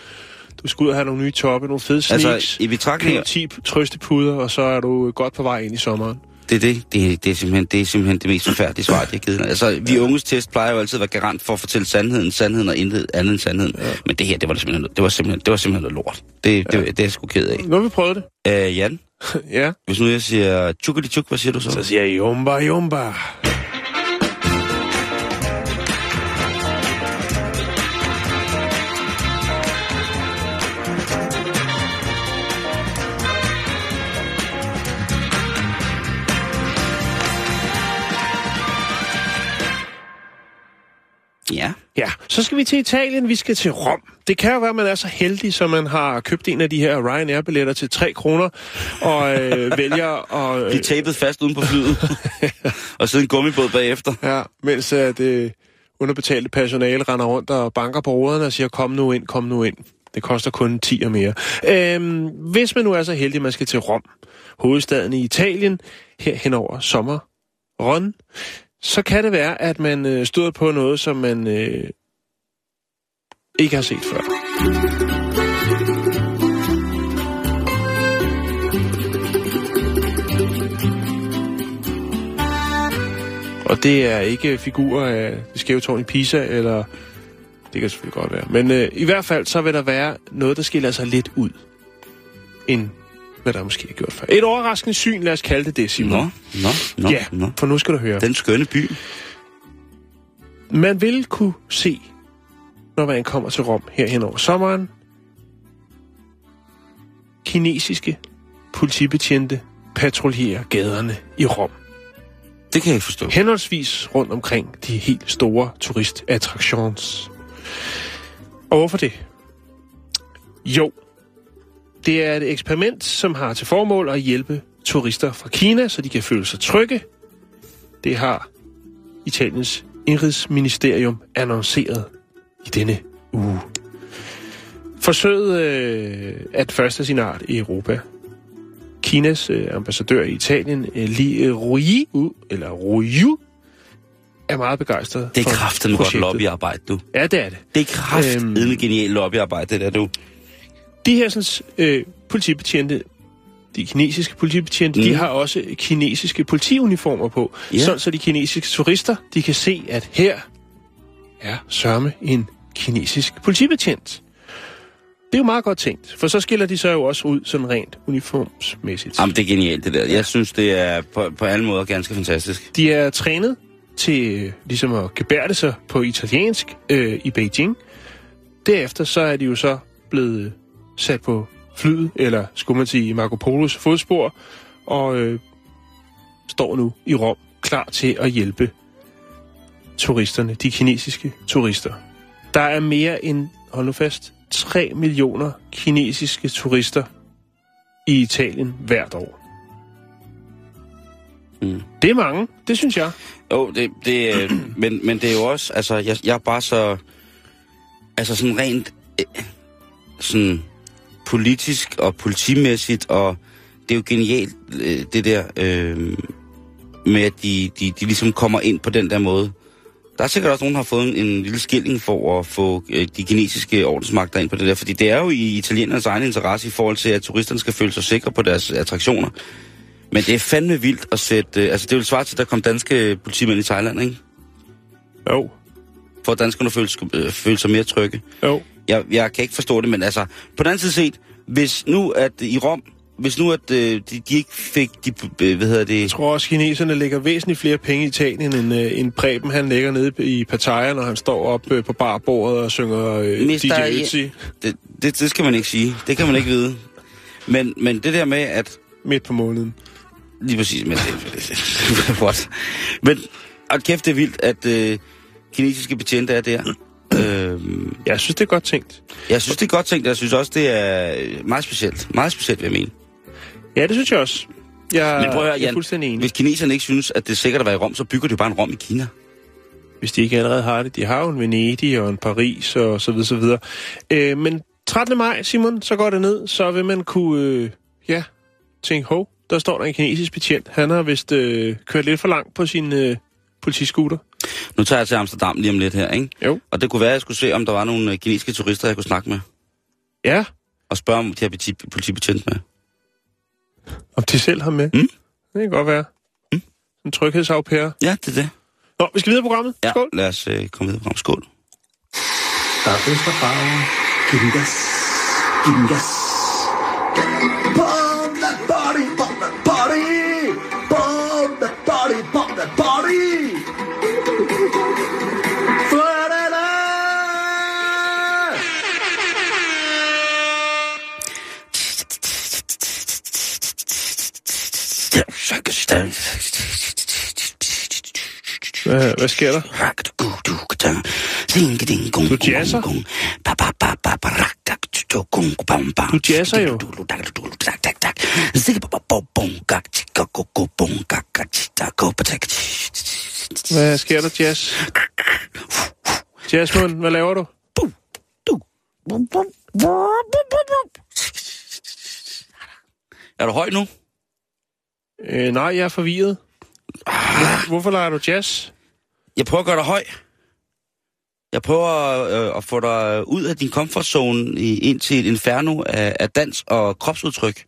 Du skal ud og have nogle nye toppe, nogle fede sneaks, altså, i betragtning... ti trøstepuder, og så er du godt på vej ind i sommeren. Det er det. Det, det, er, simpelthen, det er simpelthen det mest forfærdelige svar, det har givet. Altså, vi unges test plejer jo altid at være garant for at fortælle sandheden, sandheden og intet andet end sandheden. Ja. Men det her, det var, det, simpelthen, det, var simpelthen, det var simpelthen noget lort. Det, ja. det, det, det er jeg sgu ked af. Nu har vi prøvet det. Øh, Jan? Ja? Hvis nu jeg siger tjukkeli-tjuk, hvad siger du så? Så siger jeg jumba, jumba. Ja. Ja, så skal vi til Italien, vi skal til Rom. Det kan jo være, at man er så heldig, så man har købt en af de her Ryanair-billetter til tre kroner, og øh, vælger at... Øh... blive tapet fast uden på flyet, og sidde en gummibåd bagefter. Ja, mens at øh, underbetalte personale render rundt og banker på ruderne og siger, kom nu ind, kom nu ind. Det koster kun ti og mere. Øhm, hvis man nu er så heldig, man skal til Rom, hovedstaden i Italien, her henover sommer, Ron. Så kan det være, at man øh, støder på noget, som man øh, ikke har set før. Og det er ikke figurer af det skæve tårn i Pisa, eller... Det kan selvfølgelig godt være. Men øh, i hvert fald, så vil der være noget, der skiller sig lidt ud, end hvad der måske er gjort før. Et overraskende syn, lad os kalde det det, Simon. Nå, nå, nå, ja, nå. For nu skal du høre. Den skønne by. Man vil kunne se, når man kommer til Rom herhen over sommeren, kinesiske politibetjente patruljerer gaderne i Rom. Det kan jeg ikke forstå. Henholdsvis rundt omkring de helt store turistattraktions. Og hvorfor det? Jo, det er et eksperiment, som har til formål at hjælpe turister fra Kina, så de kan føle sig trygge. Det har Italiens indrigsministerium annonceret i denne uge. Forsøget øh, er det første af sin art i Europa. Kinas øh, ambassadør i Italien, øh, Li Ruoyu, eller Ruoyu, er meget begejstret. Det er kraftedeme godt lobbyarbejde, du. Ja, det er det. Det er kraftedeme øhm, genialt lobbyarbejde, det der, du. De her sådan, øh, politibetjente, de kinesiske politibetjente, mm. de har også kinesiske politiuniformer på, yeah. sådan så de kinesiske turister, de kan se, at her er sørme en kinesisk politibetjent. Det er jo meget godt tænkt, for så skiller de sig jo også ud sådan rent uniformsmæssigt. Jamen, det er genialt det der. Jeg synes, det er på, på alle måder ganske fantastisk. De er trænet til ligesom at gebærde sig på italiensk øh, i Beijing. Derefter så er de jo så blevet sat på flyet, eller skulle man sige Marco Polos fodspor, og øh, står nu i Rom, klar til at hjælpe turisterne, de kinesiske turister. Der er mere end, hold nu fast, tre millioner kinesiske turister i Italien hvert år. Mm. Det er mange, det synes jeg. Jo, det, det, men, men det er jo også, altså, jeg, jeg er bare så, altså sådan rent, øh, sådan... politisk og politimæssigt, og det er jo genialt, øh, det der øh, med, at de, de, de ligesom kommer ind på den der måde. Der er sikkert også nogen, der har fået en, en lille skilling for at få øh, de kinesiske ordensmagter ind på det der, fordi det er jo i italienernes egen interesse i forhold til, at turisterne skal føle sig sikre på deres attraktioner. Men det er fandme vildt at sætte... Øh, altså, det er jo svaret til, at der kom danske politimænd i Thailand, ikke? Jo. For at danskerne føle, øh, føle sig mere trygge. Jo. Jeg, jeg kan ikke forstå det, men altså, på den anden side set, hvis nu at i Rom, hvis nu at øh, de, de ikke fik, de, øh, hvad hedder det... Jeg tror også, kineserne lægger væsentligt flere penge i Italien, end, øh, end Preben, han lægger nede i Pattaya, når han står op øh, på barbordet og synger øh, D J Ötzi. Ja, det, det, det skal man ikke sige. Det kan man ikke vide. Men, men det der med, at... midt på måneden. Lige præcis, men det... men, og kæft, det er vildt, at øh, kinesiske betjente er der... Øh, jeg synes, det er godt tænkt. Jeg synes, det er godt tænkt, og jeg synes også, det er meget specielt. Meget specielt, vil jeg mene. Ja, det synes jeg også. Jeg, Men prøv at høre, Jan, fuldstændig enig. Hvis kineserne ikke synes, at det er sikkert at være i Rom, så bygger de jo bare en Rom i Kina. Hvis de ikke allerede har det. De har jo en Venedig og en Paris og så videre, så videre. Øh, men trettende maj, Simon, så går det ned. Så vil man kunne, øh, ja, tænke, hov, der står der en kinesisk betjent. Han har vist øh, kørt lidt for langt på sin øh, politiskuter. Nu tager jeg til Amsterdam lige om lidt her, ikke? Jo. Og det kunne være, at jeg skulle se, om der var nogle kinesiske turister, jeg kunne snakke med. Ja. Og spørge, om de har politi- politibetjent med. Om de selv har med? Mm. Det kan godt være. Mm. En tryghedsafpære. Ja, det er det. Nå, vi skal videre i programmet. Ja, skål. Lad os øh, komme videre i programmet. Skål. Der er fest og farver. Giv den gas. Giv den gas. Bomb that body, bomb that body. Bomb that body, bomb that body. Fredag! Hvad, hvad sker der? Du jazzer? Du jazzer jo. Hvad sker der, jazz? Jazzmund, hvad laver du? Er du høj nu? Øh, nej, jeg er forvirret. Arh. Hvorfor leger du jazz? Jeg prøver at gøre dig høj. Jeg prøver at, øh, at få dig ud af din comfortzone i, ind til et inferno af, af dans og kropsudtryk.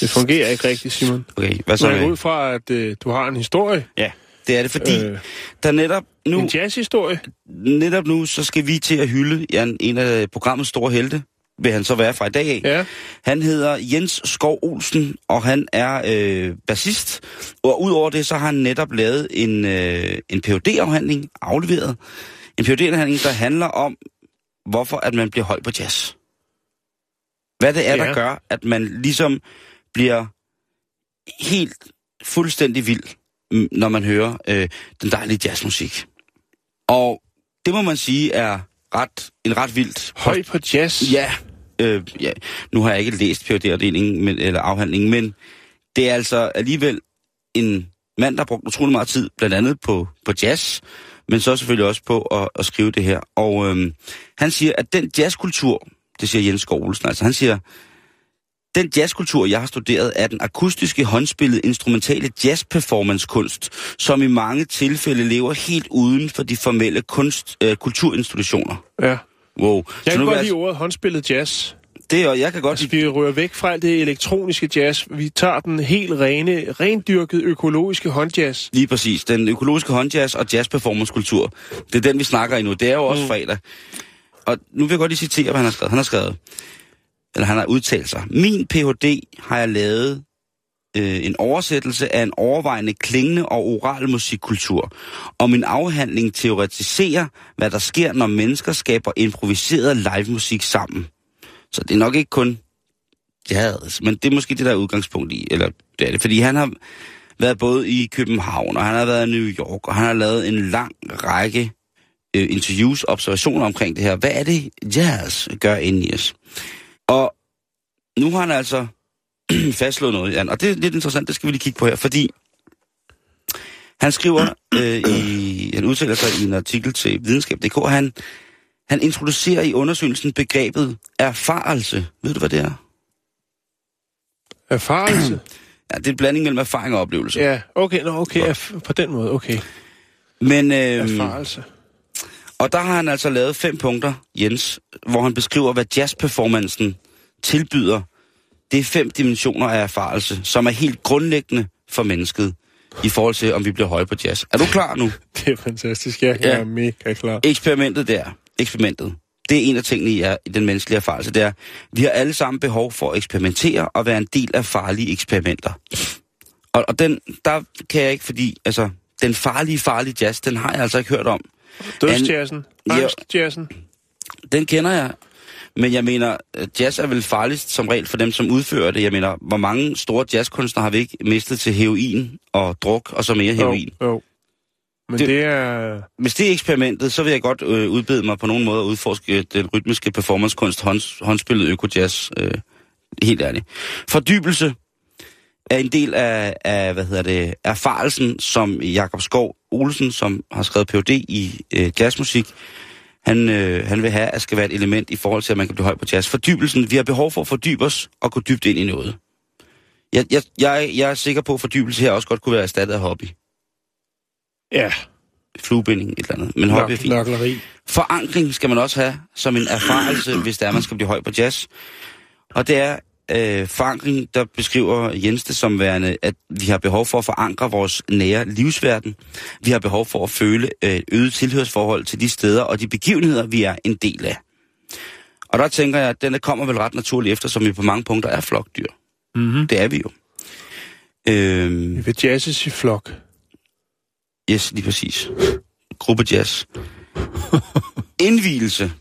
Det fungerer ikke rigtigt, Simon. Okay, hvad så? Man er ud fra, at øh, du har en historie. Ja, det er det, fordi øh, der netop nu... En jazzhistorie? Netop nu, så skal vi til at hylde Jan, en af programmets store helte. Vil han så være fra i dag af. Ja. Han hedder Jens Skov Olsen, og han er øh, bassist. Og udover det, så har han netop lavet en, øh, en P H D-afhandling, afleveret. En P H D-afhandling, der handler om, hvorfor at man bliver høj på jazz. Hvad det er, ja. Der gør, at man ligesom bliver helt fuldstændig vild, når man hører øh, den dejlige jazzmusik. Og det må man sige er... Ret, en ret vildt... Høj på jazz? Ja, øh, ja. Nu har jeg ikke læst P H D-afdelingen, men, eller afhandlingen, men det er altså alligevel en mand, der har brugt utrolig meget tid, blandt andet på, på jazz, men så selvfølgelig også på at, at skrive det her. Og øh, han siger, at den jazzkultur, det siger Jens Skov Olsen, altså han siger, den jazzkultur, jeg har studeret, er den akustiske, håndspillede, instrumentale jazzperformancekunst, som i mange tilfælde lever helt uden for de formelle kunst, øh, kulturinstitutioner. Ja. Wow. Jeg kan godt lide altså... ordet håndspillet jazz. Det, og jeg kan godt altså, vi rører væk fra alt det elektroniske jazz. Vi tager den helt rene, rendyrkede økologiske håndjazz. Lige præcis. Den økologiske håndjazz og jazzperformancekultur. Det er den, vi snakker i nu. Det er jo også mm. fredag. Og nu vil jeg godt lige citere, hvad han har skrevet. Han har skrevet... eller han har udtalt sig. Min P H D har jeg lavet øh, en oversættelse af en overvejende klingende og oral musikkultur, og min afhandling teoretiserer, hvad der sker, når mennesker skaber improviseret livemusik sammen. Så det er nok ikke kun jazz, men det er måske det, der er udgangspunkt i, eller det er det, fordi han har været både i København, og han har været i New York, og han har lavet en lang række øh, interviews, observationer omkring det her. Hvad er det, jazz gør inde i os? Og nu har han altså fastslået noget, Jan. Og det er lidt interessant, det skal vi lige kigge på her, fordi han skriver, øh, i, han udtaler sig i en artikel til videnskab punktum d k, han, han introducerer i undersøgelsen begrebet erfarelse. Ved du, hvad det er? Erfarelse? Ja, det er en blanding mellem erfaring og oplevelse. Ja, okay, no, okay, erf- på den måde, okay. Men, øh, erfarelse. Og der har han altså lavet fem punkter, Jens, hvor han beskriver, hvad jazzperformancen tilbyder. Det er fem dimensioner af erfarelse, som er helt grundlæggende for mennesket, i forhold til, om vi bliver høje på jazz. Er du klar nu? Det er fantastisk, jeg ja. er mega klar. Eksperimentet der, eksperimentet. Det er en af tingene i, er, i den menneskelige erfarelse, det er, vi har alle sammen behov for at eksperimentere og være en del af farlige eksperimenter. Og, og den, der kan jeg ikke, fordi altså, den farlige, farlige jazz, den har jeg altså ikke hørt om. Dødsjazzen, angstjazzen. Den kender jeg, men jeg mener, jazz er vel farligst som regel for dem, som udfører det. Jeg mener, hvor mange store jazzkunstnere har vi ikke mistet til heroin og druk, og så mere heroin? Jo, jo. Men det, det er... Hvis det er eksperimentet, så vil jeg godt øh, udbede mig på nogen måde at udforske den rytmiske performancekunst, hånds, håndspillet øko-jazz. Øh, helt ærligt. Fordybelse er en del af, af hvad hedder det, erfarelsen, som Jakob Skov Olsen, som har skrevet P H D i øh, jazzmusik, han, øh, han vil have, at skal være et element i forhold til, at man kan blive høj på jazz. Fordybelsen, vi har behov for at fordybe os og gå dybt ind i noget. Jeg, jeg, jeg, jeg er sikker på, at fordybelse her også godt kunne være erstattet af hobby. Ja. Fluebinding, et eller andet. Men hobby er fint. Nøkleri. Forankring skal man også have som en erfarelse, hvis det er, man skal blive høj på jazz. Og det er øh, forankring, der beskriver Jens det som værende, at vi har behov for at forankre vores nære livsverden. Vi har behov for at føle øh, øget tilhørsforhold til de steder og de begivenheder, vi er en del af. Og der tænker jeg, at den kommer vel ret naturligt efter, som vi på mange punkter er flokdyr. Mm-hmm. Det er vi jo. Øh, vi vil jazzes i flok. Yes, lige præcis. Gruppe jazz. Indvielse.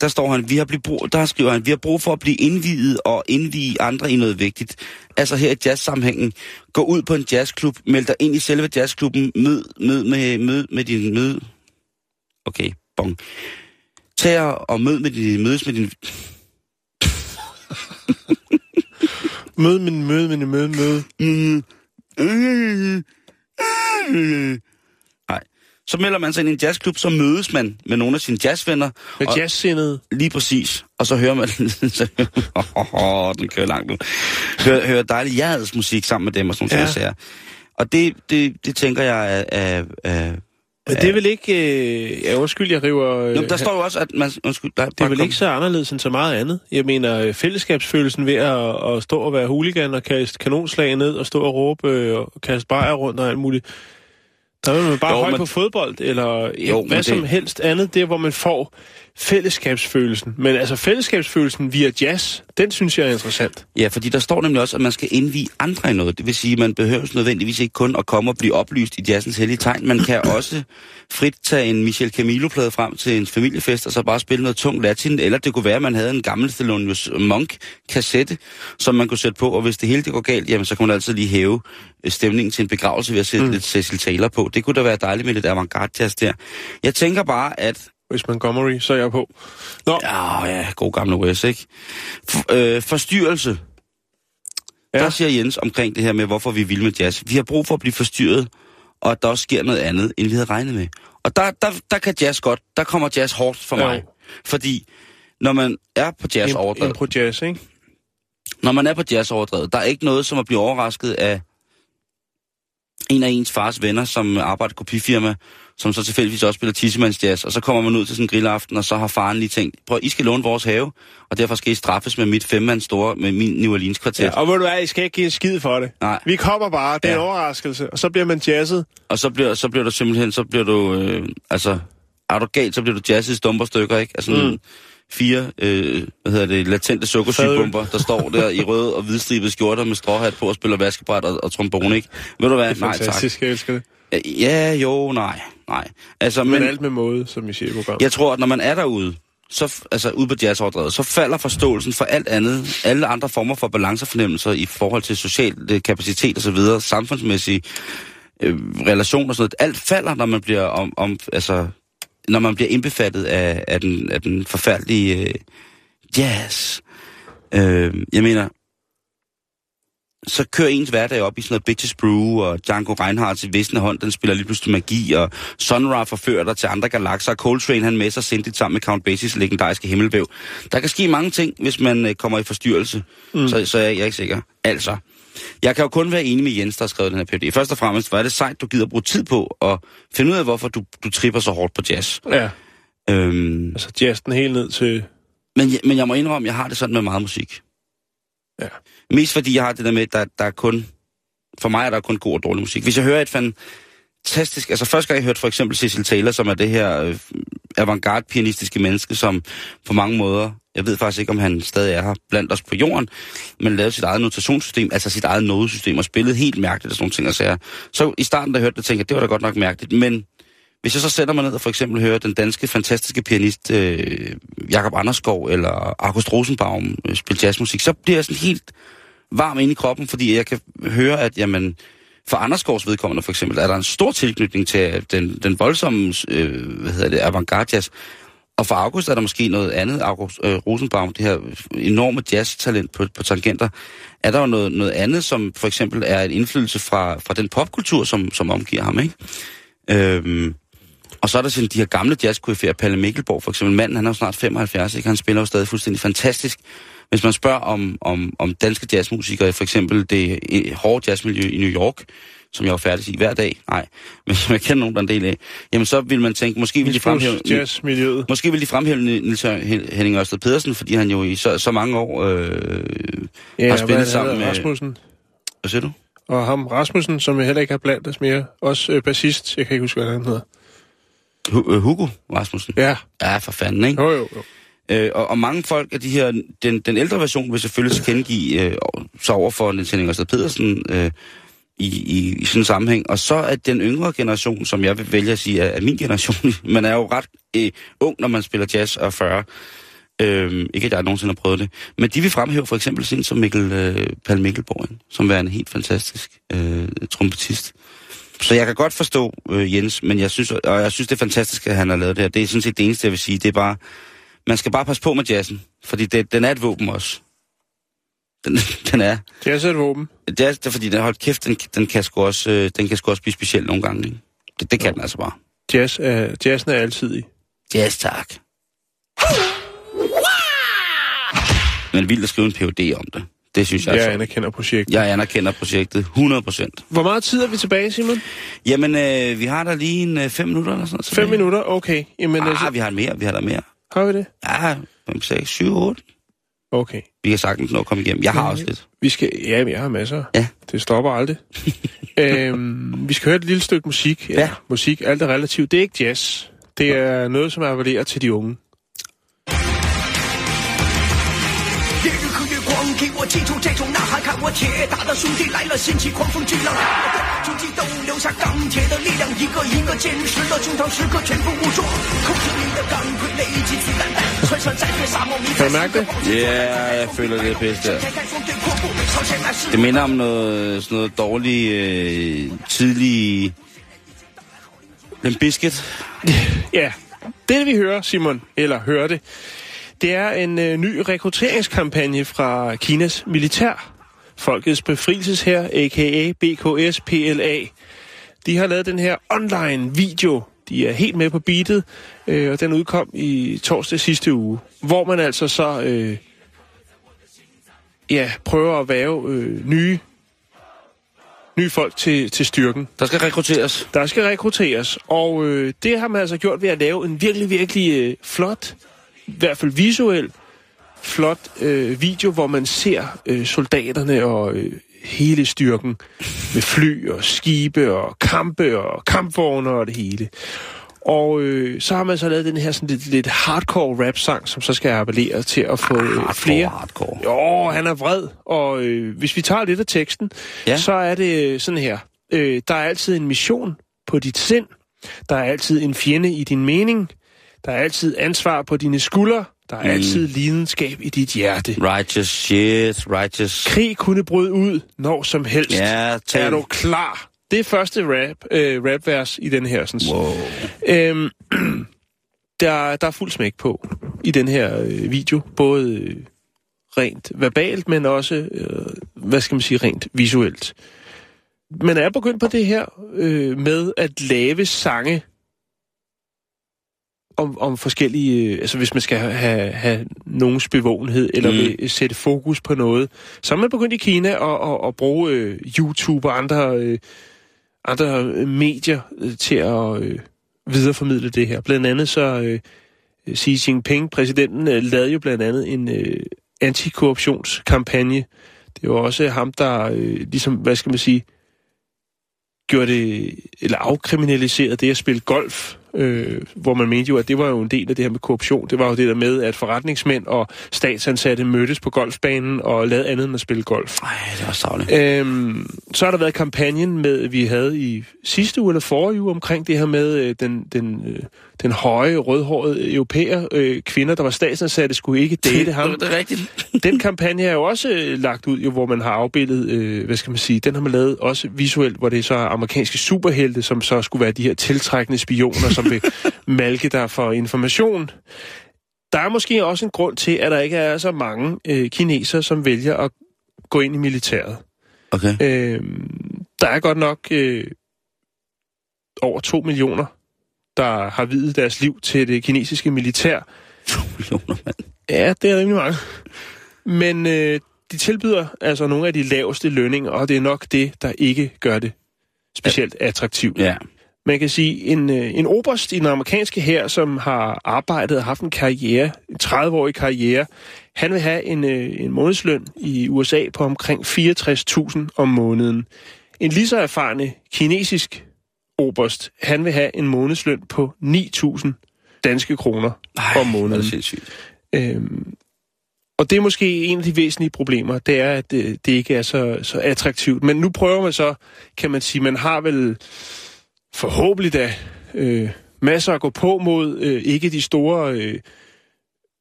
Der står han, vi har blivet brug, der skriver han, vi har brug for at blive indviet og indvige andre i noget vigtigt. Altså her i jazzsammenhængen, gå ud på en jazzklub, meld dig ind i selve jazzklubben, mød, mød med, mød med din mød. Okay, bong. Tag og mød med din mødes med din... mød med din mød med din mød mød. Mm. Nej. Så melder man sig ind i en jazzklub, så mødes man med nogle af sine jazzvenner. Med jazzsindede. Lige præcis. Og så hører man... Åh, oh, oh, oh, den kører langt nu. Hører, hører dejlig jazzmusik sammen med dem og sådan nogle ja. Sager. Og det, det, det tænker jeg er... Men det er vel ikke... Øh, ja, undskyld, jeg river... Øh, Nå, der står jo også, at man... Undskyld, der, det er vel kom. ikke så anderledes end så meget andet. Jeg mener, fællesskabsfølelsen ved at, at stå og være hooligan og kaste kanonslag ned og stå og råbe øh, og kaste bajer rundt og alt muligt. Der er man bare jo, høj man... på fodbold eller jo, hvad det... som helst andet. Det er, hvor man får fællesskabsfølelsen. Men altså fællesskabsfølelsen via jazz, den synes jeg er interessant. Ja, fordi der står nemlig også, at man skal indvige andre i noget. Det vil sige, at man behøver nødvendigvis ikke kun at komme og blive oplyst i jazzens hellige tegn. Man kan også frit tage en Michel Camilo-plade frem til en familiefest, og så bare spille noget tung latin. Eller det kunne være, at man havde en gammel Thelonious Monk-kassette, som man kunne sætte på. Og hvis det hele det går galt, jamen, så kunne man altid lige hæve stemningen til en begravelse ved at sætte mm. lidt Cecil Taylor på. Det kunne da være dejligt med lidt avantgarde jazz der. Jeg tænker bare, at West Montgomery, så er jeg på. Nå. Oh, ja, god gamle West, ikke? For, øh, forstyrrelse. Ja. Der siger Jens omkring det her med, hvorfor vi vil med jazz. Vi har brug for at blive forstyrret, og at der også sker noget andet, end vi havde regnet med. Og der, der, der kan jazz godt. Der kommer jazz hårdt for ja. mig. Fordi når man er på jazz overdrevet... Impro jazz, ikke? Når man er på jazz overdrevet, der er ikke noget som at blive overrasket af en af ens fars venner, som arbejder kopifirma, som så tilfældigvis også spiller tissemandsjazz, og så kommer man ud til sådan en grillaften, og så har faren lige tænkt, prøv, I skal låne vores have, og derfor skal I straffes med mit femmands store, med min New Orleans kvartet. Ja, og hvor du er, I skal ikke give en skid for det. Nej. Vi kommer bare, det er ja. en overraskelse, og så bliver man jazzet. Og så bliver, så bliver du simpelthen, så bliver du, øh, altså, er du galt, så bliver du jazzet i stumperstykker, ikke? Altså mm. fire, øh, hvad hedder det, latente sukkersygebomber, der står der i røde og hvidstribede skjorter med stråhat på og spiller vaskebræt og, og trombone, ikke? Ved du hvad? Det er fantastisk, nej, tak. Jeg elsker det. Ja, jo, nej, nej. Altså, men, men alt med måde, som I siger i programmet. Jeg tror, at når man er derude, så, altså ude på jazzoverdrevet, så falder forståelsen for alt andet, alle andre former for balancefornemmelser i forhold til social kapacitet osv., samfundsmæssige øh, relationer og sådan noget. Alt falder, når man bliver, om, om, altså, når man bliver indbefattet af, af, den, af den forfærdelige øh, jazz. Øh, jeg mener... så kører ens hverdag op i sådan noget Bitches Brew, og Django Reinhardt til visne hånd, den spiller lige pludselig magi, og Sun Ra forfører dig til andre galakser, og Coltrane han messer sindigt sammen med Count Basies legendariske himmelvæv. Der kan ske mange ting, hvis man kommer i forstyrrelse, mm. så, så jeg, jeg er ikke sikker. Altså, jeg kan jo kun være enig med Jens, der har skrevet den her P H D. Først og fremmest, hvor er det sejt, du gider bruge tid på, og finde ud af, hvorfor du, du tripper så hårdt på jazz. Ja, øhm, altså jazz den helt ned til... Men, men jeg må indrømme, jeg har det sådan med meget musik. Ja. Mest fordi jeg har det der med, at der, der er kun... For mig er der kun god og dårlig musik. Hvis jeg hører et fantastisk... Altså første gang jeg hørte for eksempel Cecil Taylor, som er det her øh, avantgarde-pianistiske menneske, som på mange måder... Jeg ved faktisk ikke, om han stadig er her blandt os på jorden, men lavede sit eget notationssystem, altså sit eget nodesystem, og spillede helt mærkeligt og sådan nogle ting og sager. Så i starten, der hørte det, tænkte jeg, det var da godt nok mærkeligt. Men hvis jeg så sætter mig ned og for eksempel hører den danske fantastiske pianist øh, Jakob Anderskov eller August Rosenbaum øh, spille jazzmusik, så bliver jeg sådan helt varm inde i kroppen, fordi jeg kan høre, at jamen, For Andersgaards vedkommende for eksempel, er der en stor tilknytning til den, den voldsomme, øh, hvad hedder det, avantgarde jazz. Og for August er der måske noget andet, August øh, Rosenbaum, det her enorme jazztalent på, på tangenter. Er der jo noget, noget andet, som for eksempel er en indflydelse fra, fra den popkultur, som, som omgiver ham, ikke? Øhm, og så er der sådan de her gamle jazzkoryfæer, Palle Mikkelborg for eksempel. Manden, han er jo snart femoghalvfjerds, ikke? Han spiller jo stadig fuldstændig fantastisk. Hvis man spørger om, om, om danske jazzmusikere, for eksempel det hårde jazzmiljø i New York, som jeg jo færdig i hver dag, nej, men som jeg kender nogen, der en del af, jamen så vil man tænke, måske vil de fremhæve... jazzmiljøet. Måske vil de fremhæve Niels Henning Ørsted Pedersen, fordi han jo i så, så mange år øh, ja, har spillet sammen med... Rasmussen. Hvad siger du? Og ham Rasmussen, som jeg heller ikke har blandt os mere. Også øh, bassist, jeg kan ikke huske, hvad han hedder. H- Hugo Rasmussen? Ja. Ja, for fanden, ikke? Jo, jo, jo. Øh, og, og mange folk af de her, den, den ældre version vil selvfølgelig kendegive øh, så over for Niels Henning Ørsted Pedersen øh, i, i, i sådan en sammenhæng. Og så er den yngre generation, som jeg vil vælge at sige er, er min generation, man er jo ret øh, ung, når man spiller jazz og fyrre. Øh, ikke at jeg nogensinde har prøvet det. Men de vil fremhæve for eksempel sådan som Mikkel øh, Pall Mikkelborg, som er en helt fantastisk øh, trompetist. Så jeg kan godt forstå øh, Jens, men jeg synes, og jeg synes det er fantastisk, at han har lavet det her. Det er sådan set det eneste, jeg vil sige. Det er bare... Man skal bare passe på med jazzen, fordi det, den er et våben også. Den, den er... Jazz er et våben? Jazz, det er fordi, den holdt kæft, den, den kan sgu også, øh, den kan sgu også blive speciel nogle gange, ikke? Det, det kan ja. Den altså bare. Jazz er, jazzen er altid i. Jazz, tak. Men vildt at skrive en P H D om det. Det synes jeg. Jeg altså. anerkender projektet. Jeg anerkender projektet hundrede procent. Hvor meget tid er vi tilbage, Simon? Jamen, øh, vi har der lige en øh, fem minutter eller sådan noget. Fem minutter? Okay. Jamen, ah, altså... vi har mere, vi har der mere. Har vi det? Ja, fem, seks, syv, otte. Okay. Vi kan sagtens nå at komme igennem. Jeg har okay. også lidt. Vi skal, ja, jeg har masser. Ja. Det stopper aldrig. øhm, vi skal høre et lille stykke musik. Ja. ja. Musik, alt er relativt. Det er ikke jazz. Det ja. er noget, som appellerer til de unge. Kan du mærke det? Ja, jeg føler det er bedst der. Det minder om noget, sådan noget dårlig, øh, tidlig... Limp Bizkit. Ja, det vi hører, Simon, eller hører det, det er en øh, ny rekrutteringskampagne fra Kinas militær. Folkets befrielseshær, a k a. B K S P L A. De har lavet den her online video. De er helt med på beatet, øh, og den udkom i torsdag sidste uge, hvor man altså så øh, ja, prøver at væve øh, nye, nye folk til, til styrken. Der skal rekrutteres. Der skal rekrutteres, og øh, det har man altså gjort ved at lave en virkelig, virkelig øh, flot, i hvert fald visuel, flot øh, video, hvor man ser øh, soldaterne og øh, hele styrken med fly og skibe og kampe og kampvogne og det hele. Og øh, så har man så lavet den her sådan lidt, lidt hardcore rap-sang, som så skal appellere til at få øh, flere. Hardcore. Jo, han er vred. Og øh, hvis vi tager lidt af teksten, ja. så er det sådan her. Øh, der er altid en mission på dit sind. Der er altid en fjende i din mening. Der er altid ansvar på dine skuldre. Der er altid lidenskab i dit hjerte. Righteous shit, righteous. Krig kunne bryde ud når som helst. Ja, er du klar? Det er første rap, øh, rapvers i den her. Sådan. Wow. Øhm, der, der er fuld smæk på i den her øh, video. Både øh, rent verbalt, men også, øh, hvad skal man sige, rent visuelt. Man er begyndt på det her øh, med at lave sange. Om, om forskellige... Altså, hvis man skal have, have nogens bevågenhed, eller mm. vil sætte fokus på noget. Så er man begyndt i Kina at, at, at bruge øh, YouTube og andre, øh, andre medier øh, til at øh, videreformidle det her. Blandt andet så... Øh, Xi Jinping, præsidenten, øh, lavede jo blandt andet en øh, antikorruptionskampagne. Det var også ham, der øh, ligesom, hvad skal man sige... gjorde det... Eller afkriminaliserede det at spille golf... øh, hvor man mente jo, at det var jo en del af det her med korruption. Det var jo det der med, at forretningsmænd og statsansatte mødtes på golfbanen og lavede andet end at spille golf. Ej, det var savligt. Øhm, så har der været kampagnen, med, vi havde i sidste uge eller forrige uge, omkring det her med øh, den, den, øh, den høje, rødhårede europæer. Øh, kvinder, der var statsansatte, skulle ikke date ham. Det er rigtigt. Den kampagne er jo også øh, lagt ud, jo, hvor man har afbildet, øh, hvad skal man sige, den har man lavet også visuelt, hvor det er så amerikanske superhelte, som så skulle være de her tiltrækkende spioner, som vil malke dig for information. Der er måske også en grund til, at der ikke er så mange øh, kinesere, som vælger at gå ind i militæret. Okay. Øh, der er godt nok øh, over to millioner, der har viet deres liv til det kinesiske militær. To millioner, mand. Ja, det er rimelig mange. Men øh, de tilbyder altså nogle af de laveste lønninger, og det er nok det, der ikke gør det specielt attraktivt. Ja. Man kan sige, en, en oberst i den amerikanske hær, som har arbejdet og haft en karriere, en tredive-årig karriere, han vil have en, en månedsløn i U S A på omkring fireogtres tusind om måneden. En lige så erfarne kinesisk oberst, han vil have en månedsløn på ni tusind danske kroner Ej, om måneden. Det er sindssygt. Øhm, og det er måske en af de væsentlige problemer, det er, at det, det ikke er så, så attraktivt. Men nu prøver man så, kan man sige, man har vel... Forhåbentlig da øh, masser at gå på mod, øh, ikke de store øh,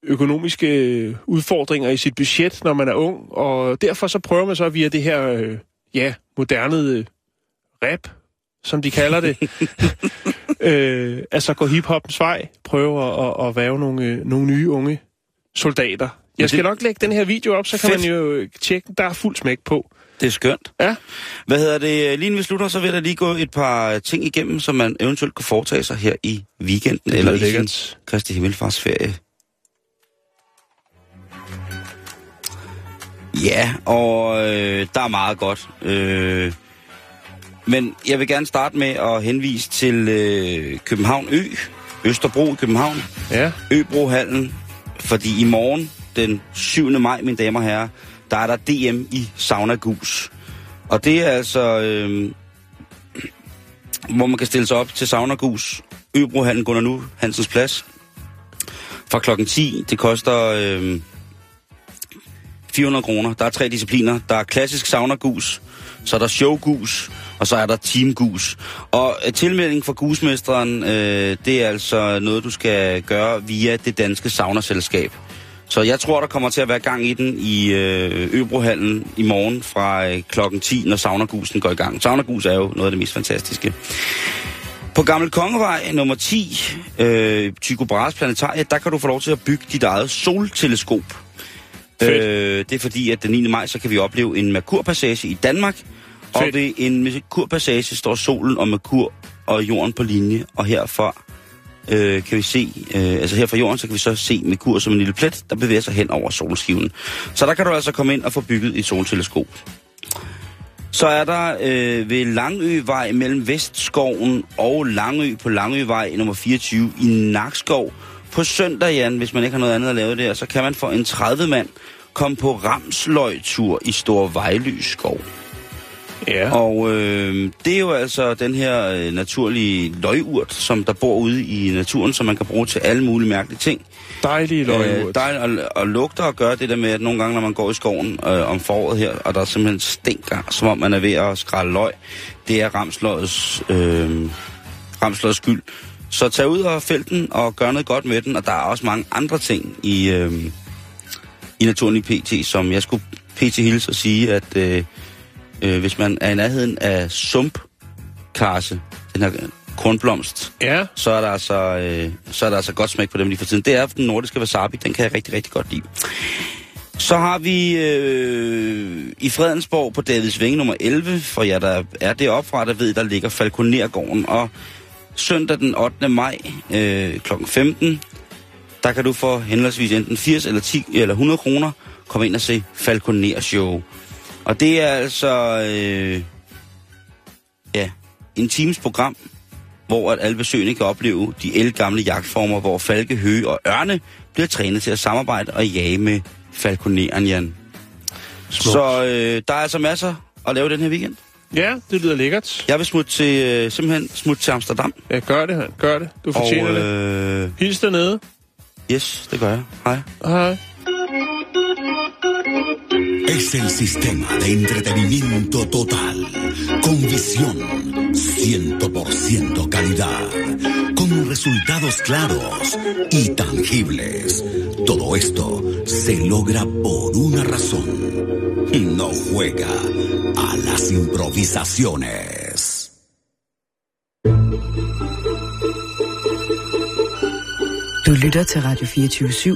økonomiske udfordringer i sit budget, når man er ung. Og derfor så prøver man så via det her øh, ja, moderne øh, rap, som de kalder det, øh, altså gå hiphoppens vej, prøve at, at væve nogle, øh, nogle nye unge soldater. Jeg skal nok lægge den her video op, så kan man jo tjekke, der er fuld smæk på. Det er skønt. Ja. Hvad hedder det? Lige inden vi slutter, så vil der lige gå et par ting igennem, som man eventuelt kan foretage sig her i weekenden, eller i sin Kristi Himmelfarts ferie. Ja, og øh, der er meget godt. Øh, men jeg vil gerne starte med at henvise til øh, København Ø, Østerbro i København, ja. Øbrohallen, fordi i morgen, den syvende maj, mine damer og herrer, der er der D M i Sauna Gus. Og det er altså, øh, hvor man kan stille sig op til Sauna Gus. Øbrohallen går nu, Hansens Plads. Fra klokken ti, det koster øh, fire hundrede kroner. Der er tre discipliner. Der er klassisk Sauna Gus, så er der Show Gus, og så er der Team Gus. Og tilmelding for gusmesteren, øh, det er altså noget, du skal gøre via det danske saunaselskab. Så jeg tror, der kommer til at være gang i den i øh, Øbrohallen i morgen fra øh, klokken ti, når saunagusen går i gang. Saunagus er jo noget af det mest fantastiske. På Gammel Kongevej nummer ti, øh, Tycho Brahes Planetarium, der kan du få lov til at bygge dit eget solteleskop. Øh, det er fordi, at den niende maj, så kan vi opleve en Merkurpassage i Danmark. Fedt. Og ved en Merkurpassage står solen og Merkur og jorden på linje, og herfor... Øh, kan vi se, øh, altså her fra jorden, så kan vi så se Merkur som en lille plet, der bevæger sig hen over solskiven. Så der kan du altså komme ind og få bygget et solteleskop. Så er der øh, ved Langøvej mellem Vestskoven og Langø på Langøvej nummer fireogtyve i Nakskov. På søndag, Jan, hvis man ikke har noget andet at lave der, så kan man for en tredive mand komme på ramsløjtur i Store Vejlyskov. Ja. Og øh, det er jo altså den her øh, naturlige løgurt, som der bor ude i naturen, som man kan bruge til alle mulige mærkelige ting. Dejlige løgurt. Øh, dejligt at, at lugte og gøre det der med, at nogle gange, når man går i skoven øh, om foråret her, og der simpelthen stinker, som om man er ved at skrælle løg, det er ramsløgets, øh, ramsløgets skyld. Så tag ud og fæld den, og gør noget godt med den, og der er også mange andre ting i, øh, i naturen i P T, som jeg skulle P T hilse og sige, at... Øh, hvis man er i nærheden af sumpkarse, den her kornblomst, ja. så, er der altså, øh, så er der altså godt smæk på dem lige for tiden. Det er den nordiske wasabi, den kan jeg rigtig, rigtig godt lide. Så har vi øh, i Fredensborg på Davidsvænge nummer elleve, for jer der er deroppe fra, der ved, der ligger Falconergården. Og søndag den ottende maj øh, klokken femten, der kan du få henholdsvis enten firs eller ti eller hundrede kroner komme ind og se Falconershow. Og det er altså øh, ja, en times program, hvor at alle besøgende kan opleve de ældgamle jagtformer, hvor falke, høge og ørne bliver trænet til at samarbejde og jage med falkoneren, Jan. Smukt. Så øh, der er altså masser at lave den her weekend. Ja, det lyder lækkert. Jeg vil smutte til, øh, simpelthen smutte til Amsterdam. Ja, gør det, gør det. Du fortjener og, øh... det. Hils dernede. Yes, det gør jeg. Hej. Hej. Es el sistema de entretenimiento total, con visión, cien por ciento calidad, con resultados claros y tangibles. Todo esto se logra por una razón. No juega a las improvisaciones. Du lytter til Radio fireogtyve syv.